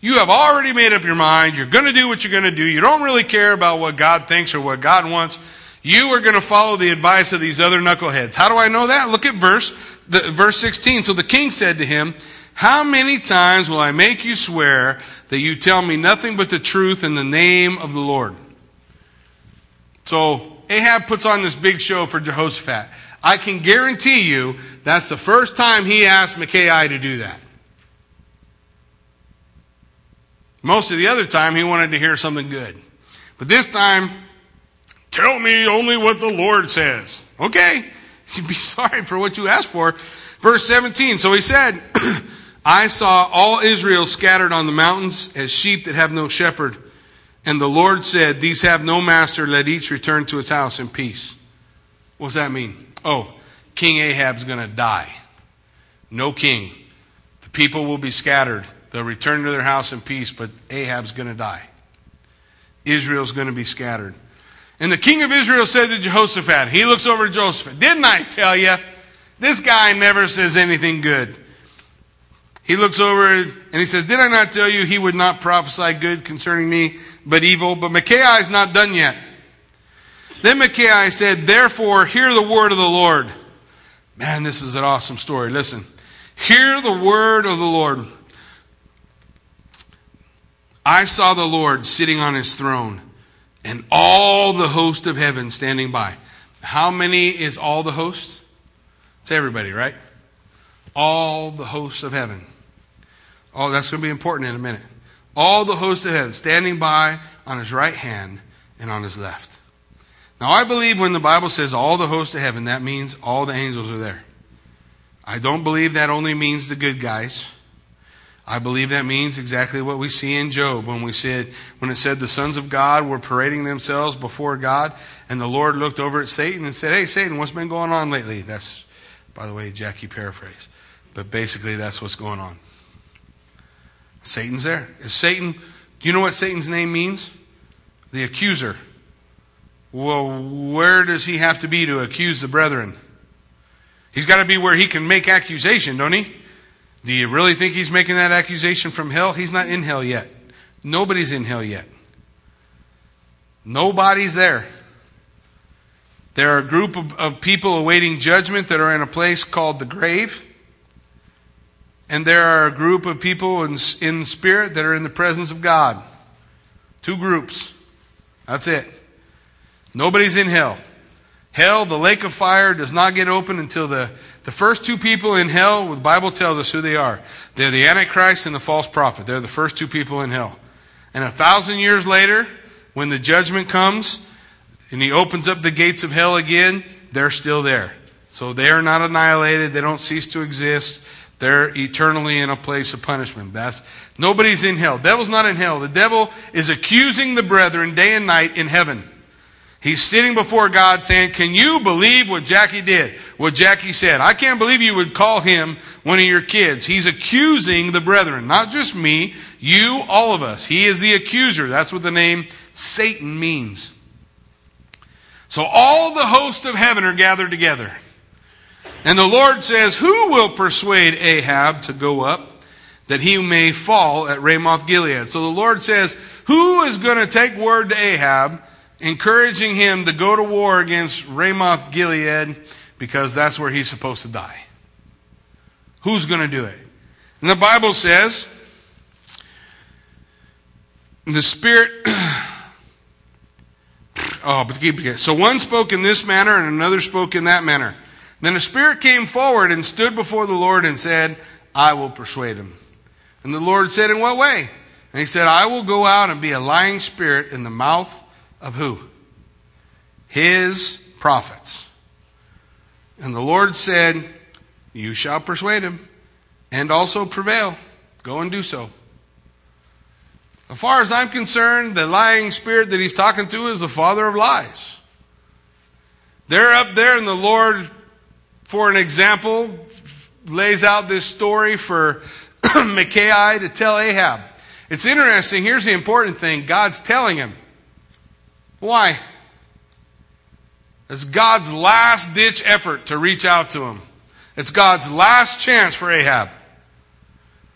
You have already made up your mind. You're going to do what you're going to do. You don't really care about what God thinks or what God wants. You are going to follow the advice of these other knuckleheads. How do I know that? Look at verse, the, verse sixteen. So the king said to him, how many times will I make you swear that you tell me nothing but the truth in the name of the Lord? So Ahab puts on this big show for Jehoshaphat. I can guarantee you that's the first time he asked Micaiah to do that. Most of the other time he wanted to hear something good. But this time, tell me only what the Lord says. Okay, you'd be sorry for what you asked for. Verse seventeen, so he said, I saw all Israel scattered on the mountains as sheep that have no shepherd. And the Lord said, these have no master, let each return to his house in peace. What does that mean? Oh, King Ahab's going to die. No king. The people will be scattered. They'll return to their house in peace, but Ahab's going to die. Israel's going to be scattered. And the king of Israel said to Jehoshaphat, he looks over to Jehoshaphat, didn't I tell you? This guy never says anything good. He looks over and he says, did I not tell you he would not prophesy good concerning me, but evil? But Micaiah is not done yet. Then Micaiah said, therefore, hear the word of the Lord. Man, this is an awesome story. Listen. Hear the word of the Lord. I saw the Lord sitting on his throne, and all the host of heaven standing by. How many is all the host? It's everybody, right? All the hosts of heaven. Oh, that's going to be important in a minute. All the hosts of heaven standing by on his right hand and on his left. Now, I believe when the Bible says all the hosts of heaven, that means all the angels are there. I don't believe that only means the good guys. I believe that means exactly what we see in Job when we said, when it said the sons of God were parading themselves before God, and the Lord looked over at Satan and said, hey, Satan, what's been going on lately? That's, by the way, Jackie paraphrased. But basically, that's what's going on. Satan's there. Is Satan, do you know what Satan's name means? The accuser. Well, where does he have to be to accuse the brethren? He's got to be where he can make accusation, don't he? Do you really think he's making that accusation from hell? He's not in hell yet. Nobody's in hell yet. Nobody's there. There are a group of, of people awaiting judgment that are in a place called the grave. And there are a group of people in, in spirit that are in the presence of God. Two groups. That's it. Nobody's in hell. Hell, the lake of fire, does not get open until the, the first two people in hell, the Bible tells us who they are. They're the Antichrist and the false prophet. They're the first two people in hell. And a thousand years later, when the judgment comes, and he opens up the gates of hell again, they're still there. So they are not annihilated. They don't cease to exist. They're eternally in a place of punishment. That's, nobody's in hell. Devil's not in hell. The devil is accusing the brethren day and night in heaven. He's sitting before God saying, can you believe what Jackie did? What Jackie said? I can't believe you would call him one of your kids. He's accusing the brethren. Not just me, you, all of us. He is the accuser. That's what the name Satan means. So all the hosts of heaven are gathered together. And the Lord says, who will persuade Ahab to go up that he may fall at Ramoth-Gilead? So the Lord says, who is going to take word to Ahab, encouraging him to go to war against Ramoth-Gilead, because that's where he's supposed to die? Who's going to do it? And the Bible says, the Spirit... oh, but keep it. So one spoke in this manner, and another spoke in that manner. Then the Spirit came forward and stood before the Lord and said, I will persuade him. And the Lord said, in what way? And he said, I will go out and be a lying spirit in the mouth of who? His prophets. And the Lord said, you shall persuade him, and also prevail. Go and do so. As far as I'm concerned, the lying spirit that he's talking to is the father of lies. They're up there, and the Lord, for an example, lays out this story for Micaiah to tell Ahab. It's interesting. Here's the important thing. God's telling him. Why? It's God's last ditch effort to reach out to him. It's God's last chance for Ahab.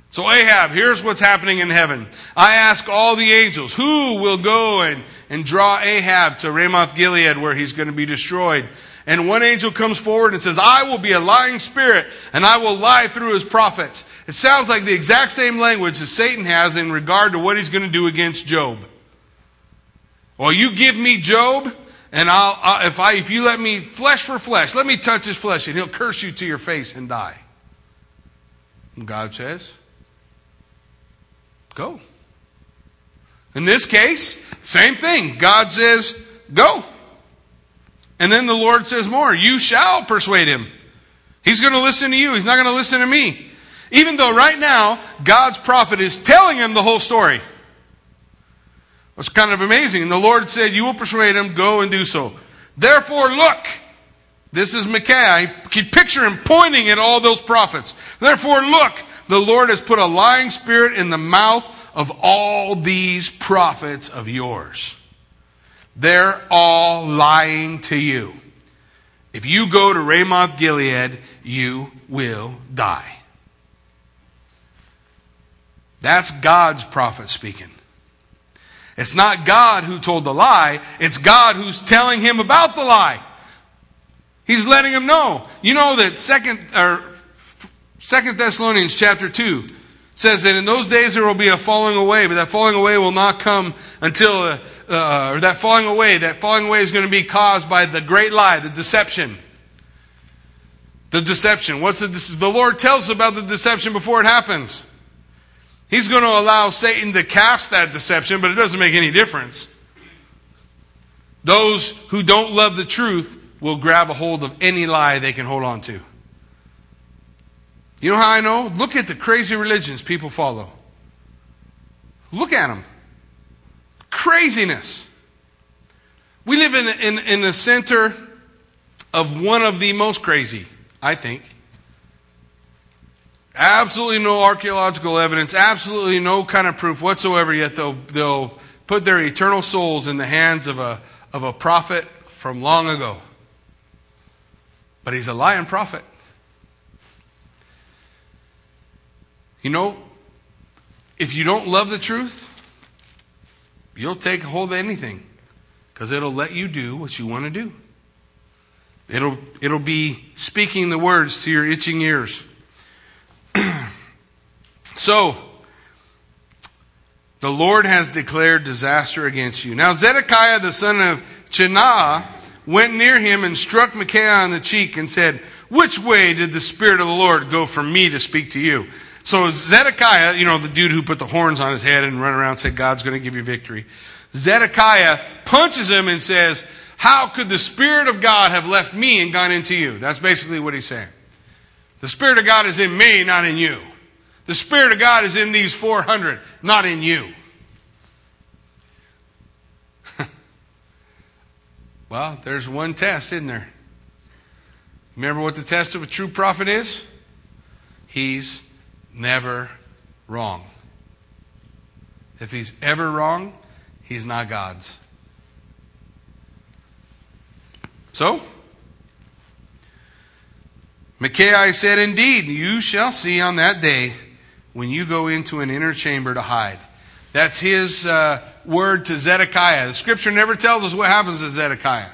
So Ahab, here's what's happening in heaven. I ask all the angels, who will go and, and draw Ahab to Ramoth-Gilead where he's going to be destroyed? And one angel comes forward and says, I will be a lying spirit, and I will lie through his prophets. It sounds like the exact same language that Satan has in regard to what he's going to do against Job. Well, you give me Job, and I'll, I'll, if, I, if you let me, flesh for flesh, let me touch his flesh, and he'll curse you to your face and die. And God says, go. In this case, same thing. God says, go. And then the Lord says more, you shall persuade him. He's going to listen to you. He's not going to listen to me. Even though right now, God's prophet is telling him the whole story. It's kind of amazing. And the Lord said, you will persuade him, go and do so. Therefore, look. This is Micaiah. He, he picture him pointing at all those prophets. Therefore, look. The Lord has put a lying spirit in the mouth of all these prophets of yours. They're all lying to you. If you go to Ramoth-Gilead, you will die. That's God's prophet speaking. It's not God who told the lie. It's God who's telling him about the lie. He's letting him know. You know that second, or Second Thessalonians chapter two says that in those days there will be a falling away, but that falling away will not come until, uh, uh, or that falling away, that falling away is going to be caused by the great lie, the deception. The deception. What's the, the Lord tells us about the deception before it happens. He's going to allow Satan to cast that deception, but it doesn't make any difference. Those who don't love the truth will grab a hold of any lie they can hold on to. You know how I know? Look at the crazy religions people follow. Look at them. Craziness. We live in, in, in the center of one of the most crazy, I think. Absolutely no archaeological evidence, absolutely no kind of proof whatsoever, yet they'll, they'll put their eternal souls in the hands of a, of a prophet from long ago. But he's a lying prophet. You know, if you don't love the truth, you'll take hold of anything because it'll let you do what you want to do. It'll, it'll be speaking the words to your itching ears. So, the Lord has declared disaster against you. Now Zedekiah the son of Chenaah went near him and struck Micaiah on the cheek and said, which way did the Spirit of the Lord go from me to speak to you? So Zedekiah, you know, the dude who put the horns on his head and ran around and said, God's going to give you victory. Zedekiah punches him and says, how could the Spirit of God have left me and gone into you? That's basically what he's saying. The Spirit of God is in me, not in you. The Spirit of God is in these four hundred, not in you. Well, there's one test, isn't there? Remember what the test of a true prophet is? He's never wrong. If he's ever wrong, he's not God's. So, Micaiah said, indeed, you shall see on that day when you go into an inner chamber to hide. That's his uh, word to Zedekiah. The scripture never tells us what happens to Zedekiah.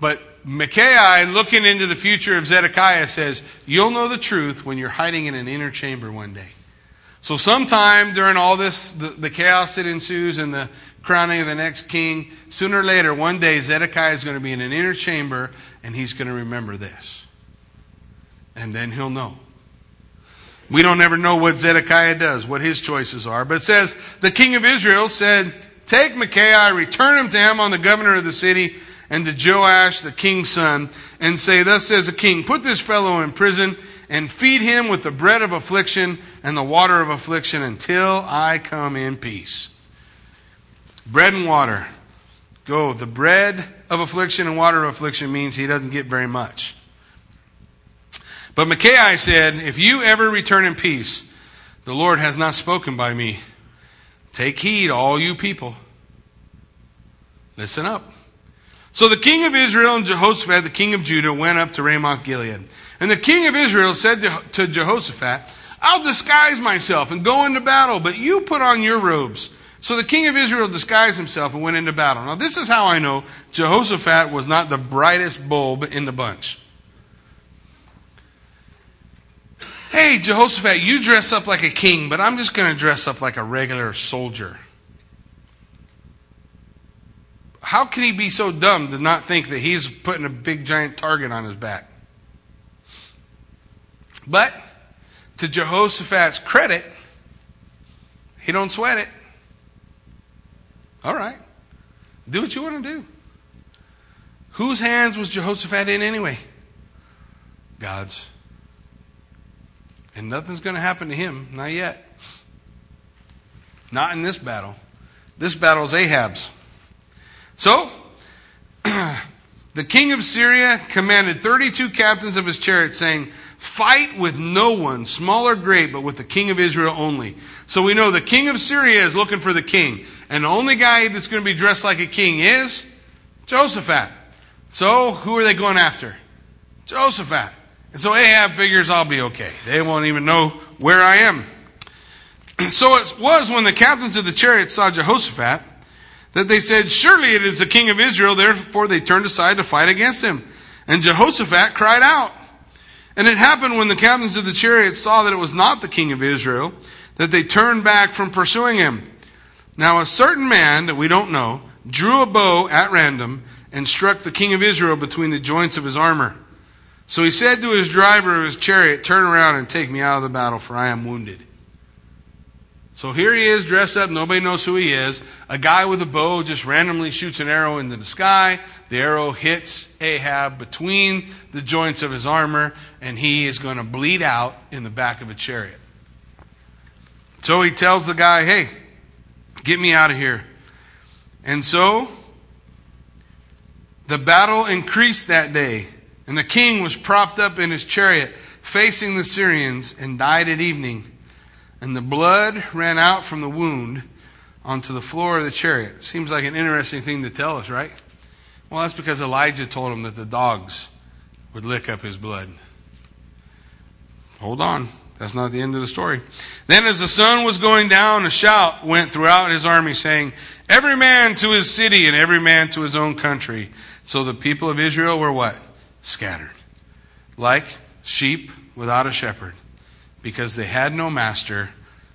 But Micaiah, looking into the future of Zedekiah, says, you'll know the truth when you're hiding in an inner chamber one day. So sometime during all this, the, the chaos that ensues and the crowning of the next king, sooner or later, one day Zedekiah is going to be in an inner chamber and he's going to remember this. And then he'll know. We don't ever know what Zedekiah does, what his choices are. But it says, the king of Israel said, take Micaiah, return him to him on the governor of the city, and to Joash, the king's son, and say, thus says the king, put this fellow in prison and feed him with the bread of affliction and the water of affliction until I come in peace. Bread and water. Go. The bread of affliction and water of affliction means he doesn't get very much. But Micaiah said, if you ever return in peace, the Lord has not spoken by me. Take heed, all you people. Listen up. So the king of Israel and Jehoshaphat, the king of Judah, went up to Ramoth-Gilead. And the king of Israel said to Jehoshaphat, I'll disguise myself and go into battle, but you put on your robes. So the king of Israel disguised himself and went into battle. Now this is how I know Jehoshaphat was not the brightest bulb in the bunch. Hey, Jehoshaphat, you dress up like a king, but I'm just going to dress up like a regular soldier. How can he be so dumb to not think that he's putting a big giant target on his back? But to Jehoshaphat's credit, he don't sweat it. All right. Do what you want to do. Whose hands was Jehoshaphat in anyway? God's. And nothing's going to happen to him. Not yet. Not in this battle. This battle is Ahab's. So, the king of Syria commanded thirty-two captains of his chariots, saying, fight with no one, small or great, but with the king of Israel only. So we know the king of Syria is looking for the king. And the only guy that's going to be dressed like a king is Jehoshaphat. So who are they going after? Jehoshaphat. And so Ahab figures, I'll be okay. They won't even know where I am. So it was when the captains of the chariots saw Jehoshaphat that they said, surely it is the king of Israel. Therefore they turned aside to fight against him. And Jehoshaphat cried out. And it happened when the captains of the chariots saw that it was not the king of Israel, that they turned back from pursuing him. Now a certain man that we don't know drew a bow at random and struck the king of Israel between the joints of his armor. So he said to his driver of his chariot, turn around and take me out of the battle, for I am wounded. So here he is dressed up. Nobody knows who he is. A guy with a bow just randomly shoots an arrow into the sky. The arrow hits Ahab between the joints of his armor, and he is going to bleed out in the back of a chariot. So he tells the guy, hey, get me out of here. And so the battle increased that day, and the king was propped up in his chariot facing the Syrians and died at evening. And the blood ran out from the wound onto the floor of the chariot. Seems like an interesting thing to tell us, right? Well, that's because Elijah told him that the dogs would lick up his blood. Hold on. That's not the end of the story. Then as the sun was going down, a shout went throughout his army saying, every man to his city and every man to his own country. So the people of Israel were what? Scattered. Like sheep without a shepherd. Because they had no master,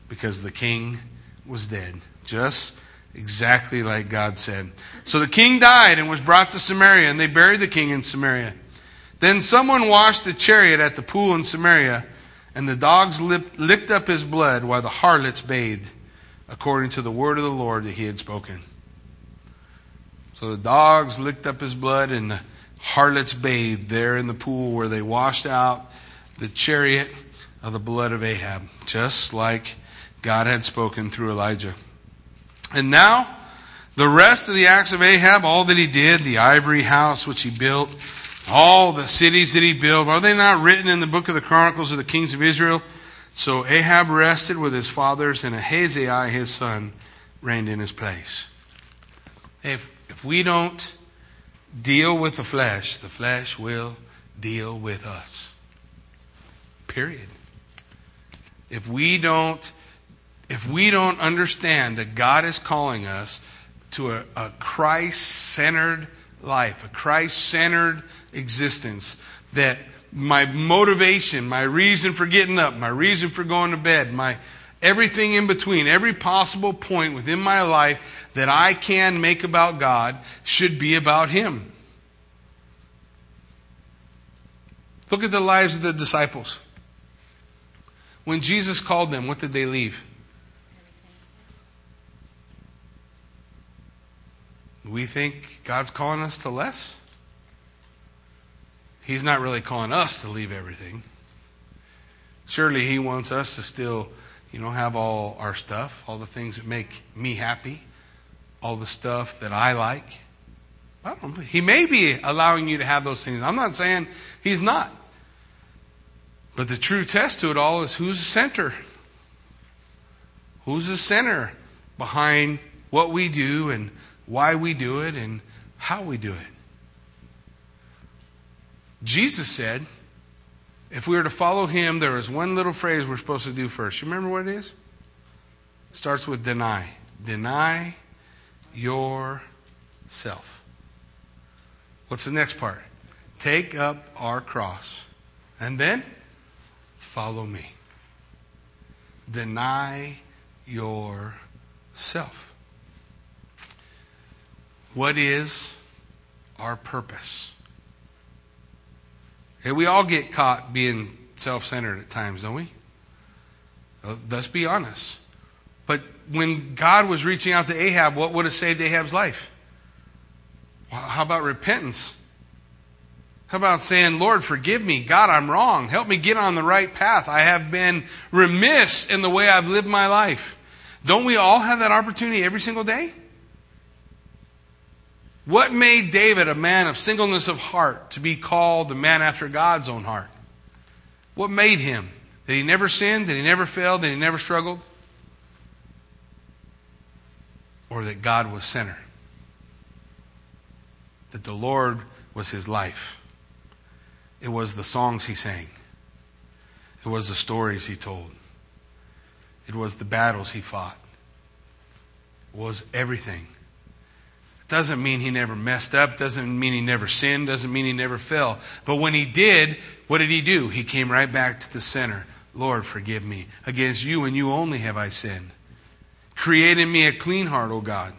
because the king was dead. Just exactly like God said. So the king died and was brought to Samaria, and they buried the king in Samaria. Then someone washed the chariot at the pool in Samaria, and the dogs licked up his blood while the harlots bathed, according to the word of the Lord that he had spoken. So the dogs licked up his blood, and the harlots bathed there in the pool where they washed out the chariot of the blood of Ahab, just like God had spoken through Elijah. And now, the rest of the acts of Ahab, all that he did, the ivory house which he built, all the cities that he built, are they not written in the book of the Chronicles of the Kings of Israel? So Ahab rested with his fathers, and Ahaziah his son reigned in his place. If, if we don't deal with the flesh, the flesh will deal with us. Period. If we don't, if we don't understand that God is calling us to a, a Christ-centered life, a Christ-centered existence, that my motivation, my reason for getting up, my reason for going to bed, my everything in between, every possible point within my life that I can make about God should be about Him. Look at the lives of the disciples. When Jesus called them, what did they leave? we think God's calling us to less? He's not really calling us to leave everything. Surely he wants us to still, you know, have all our stuff, all the things that make me happy, all the stuff that I like. I don't know. He may be allowing you to have those things. I'm not saying he's not. But the true test to it all is who's the center? Who's the center behind what we do and why we do it and how we do it? Jesus said, if we were to follow him, there is one little phrase we're supposed to do first. You remember what it is? It starts with deny. Deny yourself. What's the next part? Take up our cross. And then, follow me. Deny yourself. What is our purpose? Hey, we all get caught being self-centered at times, don't we? Let's be honest. But when God was reaching out to Ahab, what would have saved Ahab's life? How about repentance? How about saying, Lord, forgive me. God, I'm wrong. Help me get on the right path. I have been remiss in the way I've lived my life. Don't we all have that opportunity every single day? What made David a man of singleness of heart to be called the man after God's own heart? What made him? That he never sinned, that he never failed, that he never struggled? Or that God was center? That the Lord was his life. It was the songs he sang. It was the stories he told. It was the battles he fought. It was everything. It doesn't mean he never messed up. It doesn't mean he never sinned. It doesn't mean he never fell. But when he did, what did he do? He came right back to the center. Lord, forgive me. Against you and you only have I sinned. Create in me a clean heart, O God.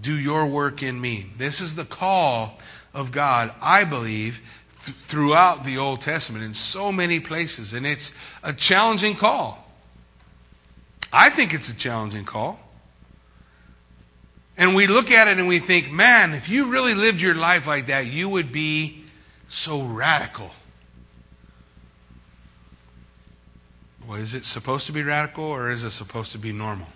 Do your work in me. This is the call of God, I believe, th- throughout the Old Testament in so many places. And it's a challenging call. I think it's a challenging call. And we look at it and we think, man, if you really lived your life like that, you would be so radical. Well, is it supposed to be radical or is it supposed to be normal?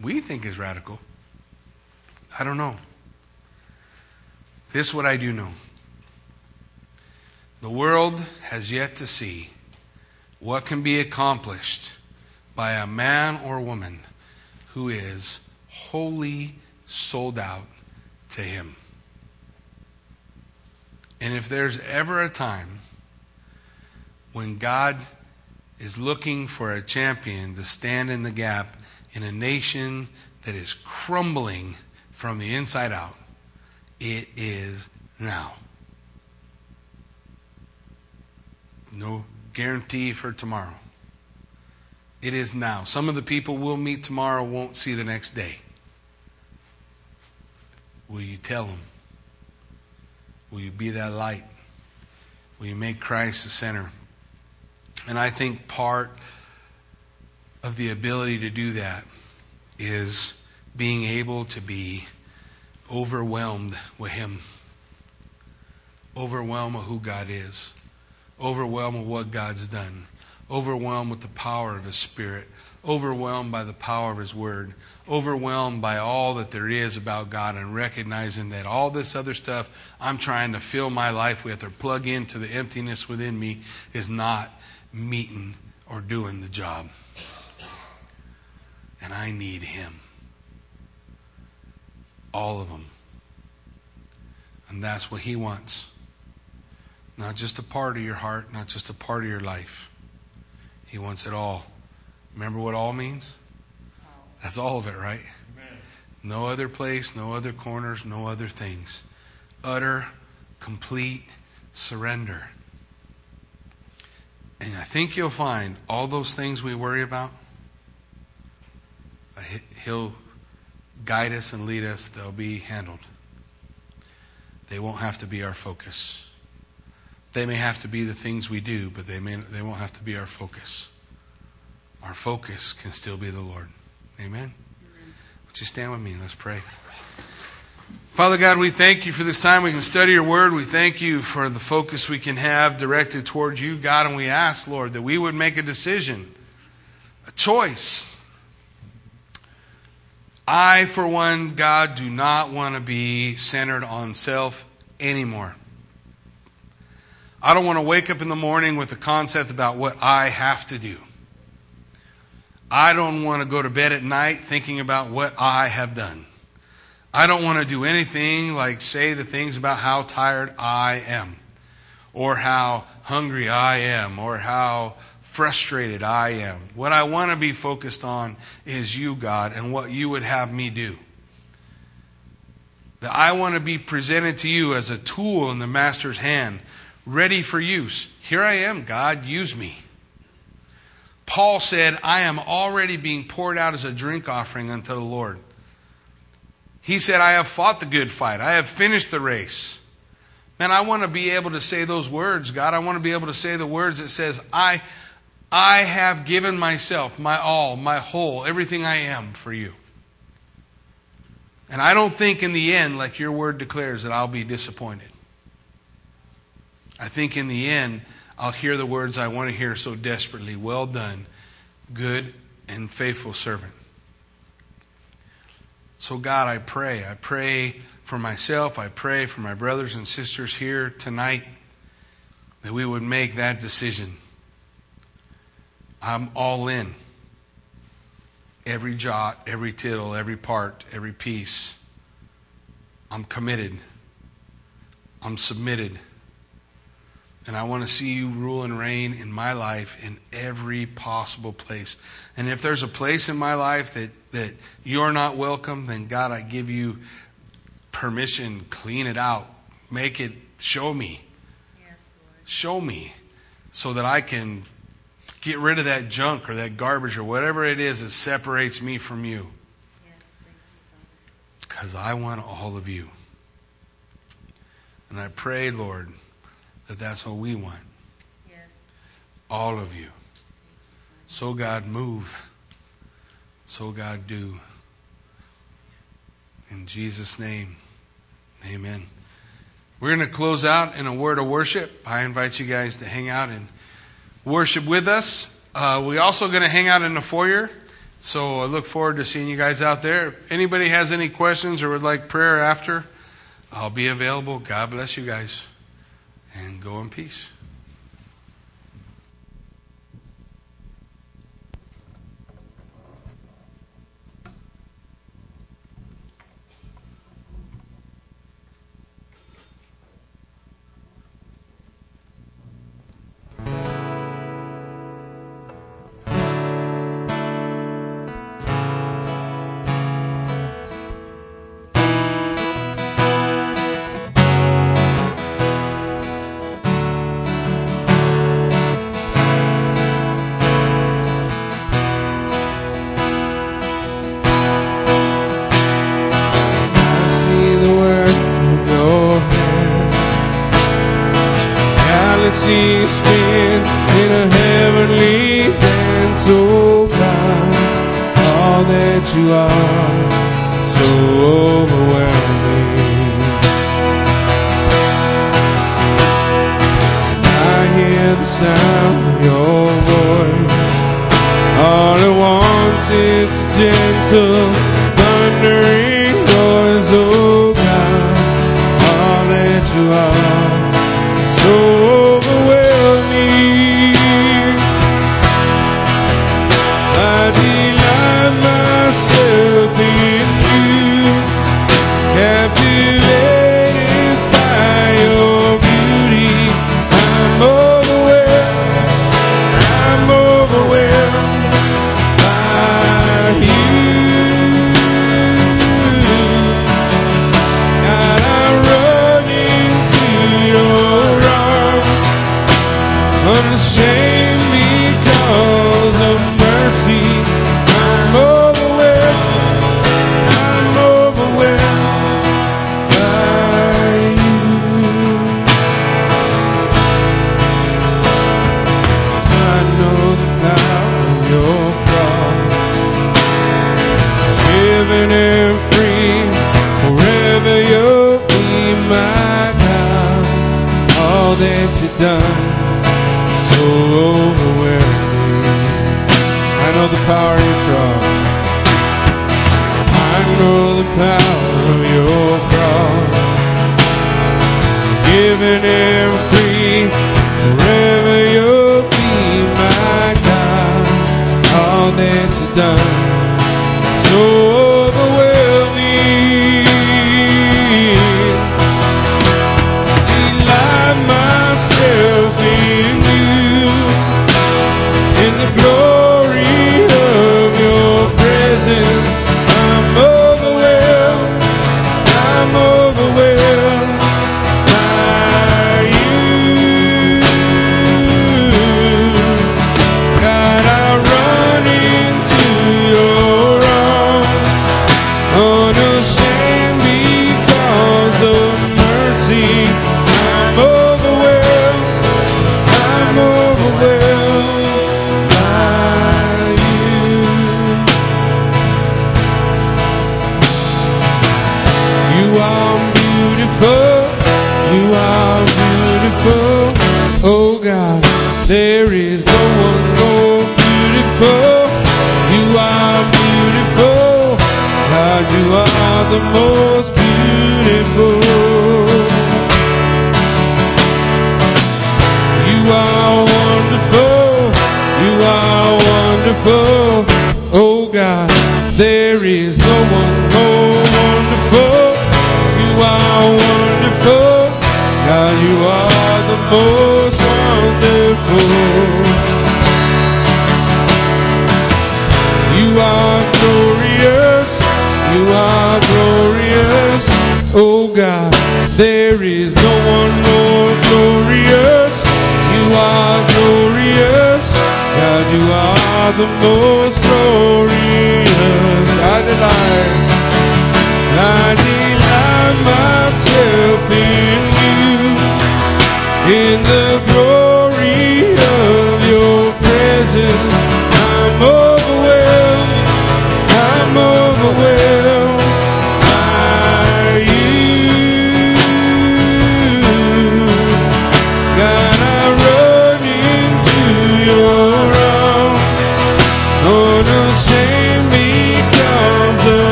We think is radical. I don't know. This is what I do know. The world has yet to see what can be accomplished by a man or woman who is wholly sold out to him. And if there's ever a time when God is looking for a champion to stand in the gap in a nation that is crumbling from the inside out, it is now. No guarantee for tomorrow. It is now. Some of the people we'll meet tomorrow won't see the next day. Will you tell them? Will you be that light? Will you make Christ the center? And I think part of the ability to do that is being able to be overwhelmed with him. Overwhelmed with who God is. Overwhelmed with what God's done. Overwhelmed with the power of his Spirit. Overwhelmed by the power of his Word. Overwhelmed by all that there is about God and recognizing that all this other stuff I'm trying to fill my life with or plug into the emptiness within me is not meeting or doing the job. And I need him. All of them. And that's what he wants. Not just a part of your heart, not just a part of your life. He wants it all. Remember what all means? That's all of it, right? Amen. No other place, no other corners, no other things. Utter, complete surrender. And I think you'll find all those things we worry about, he'll guide us and lead us. They'll be handled. They won't have to be our focus. They may have to be the things we do, but they may, they won't have to be our focus. Our focus can still be the Lord. Amen? Would you stand with me and let's pray. Father God, we thank you for this time we can study your word. We thank you for the focus we can have directed towards you, God. And we ask, Lord, that we would make a decision, a choice. I, for one, God, do not want to be centered on self anymore. I don't want to wake up in the morning with a concept about what I have to do. I don't want to go to bed at night thinking about what I have done. I don't want to do anything like say the things about how tired I am, or how hungry I am, or how frustrated I am. What I want to be focused on is you, God, and what you would have me do. That I want to be presented to you as a tool in the master's hand, ready for use. Here I am, God, use me. Paul said, I am already being poured out as a drink offering unto the Lord. He said, I have fought the good fight. I have finished the race. Man, I want to be able to say those words, God. I want to be able to say the words that says, I, I have given myself, my all, my whole, everything I am for you. And I don't think in the end, like your word declares, that I'll be disappointed. I think in the end, I'll hear the words I want to hear so desperately. Well done, good and faithful servant. So God, I pray. I pray for myself. I pray for my brothers and sisters here tonight that we would make that decision. I'm all in. Every jot, every tittle, every part, every piece. I'm committed. I'm submitted. And I want to see you rule and reign in my life in every possible place. And if there's a place in my life that, that you're not welcome, then God, I give you permission. Clean it out. Make it, show me. Yes, Lord. Show me so that I can get rid of that junk or that garbage or whatever it is that separates me from you. Yes, thank you, Father. Because I want all of you. And I pray, Lord, that that's what we want. Yes. All of you. So God, move. So God, do. In Jesus' name, amen. We're going to close out in a word of worship. I invite you guys to hang out and worship with us. Uh, we're also going to hang out in the foyer. So I look forward to seeing you guys out there. If anybody has any questions or would like prayer after, I'll be available. God bless you guys. And go in peace.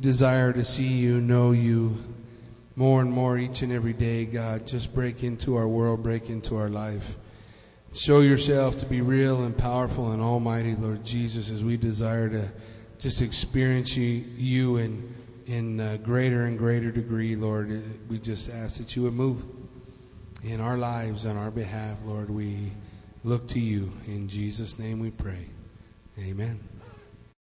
Desire to see you, know you more and more each and every day, God. Just break into our world, break into our life. Show yourself to be real and powerful and almighty, Lord Jesus, as we desire to just experience you, you in, in a greater and greater degree, Lord. We just ask that you would move in our lives on our behalf, Lord. We look to you. In Jesus' name we pray. Amen.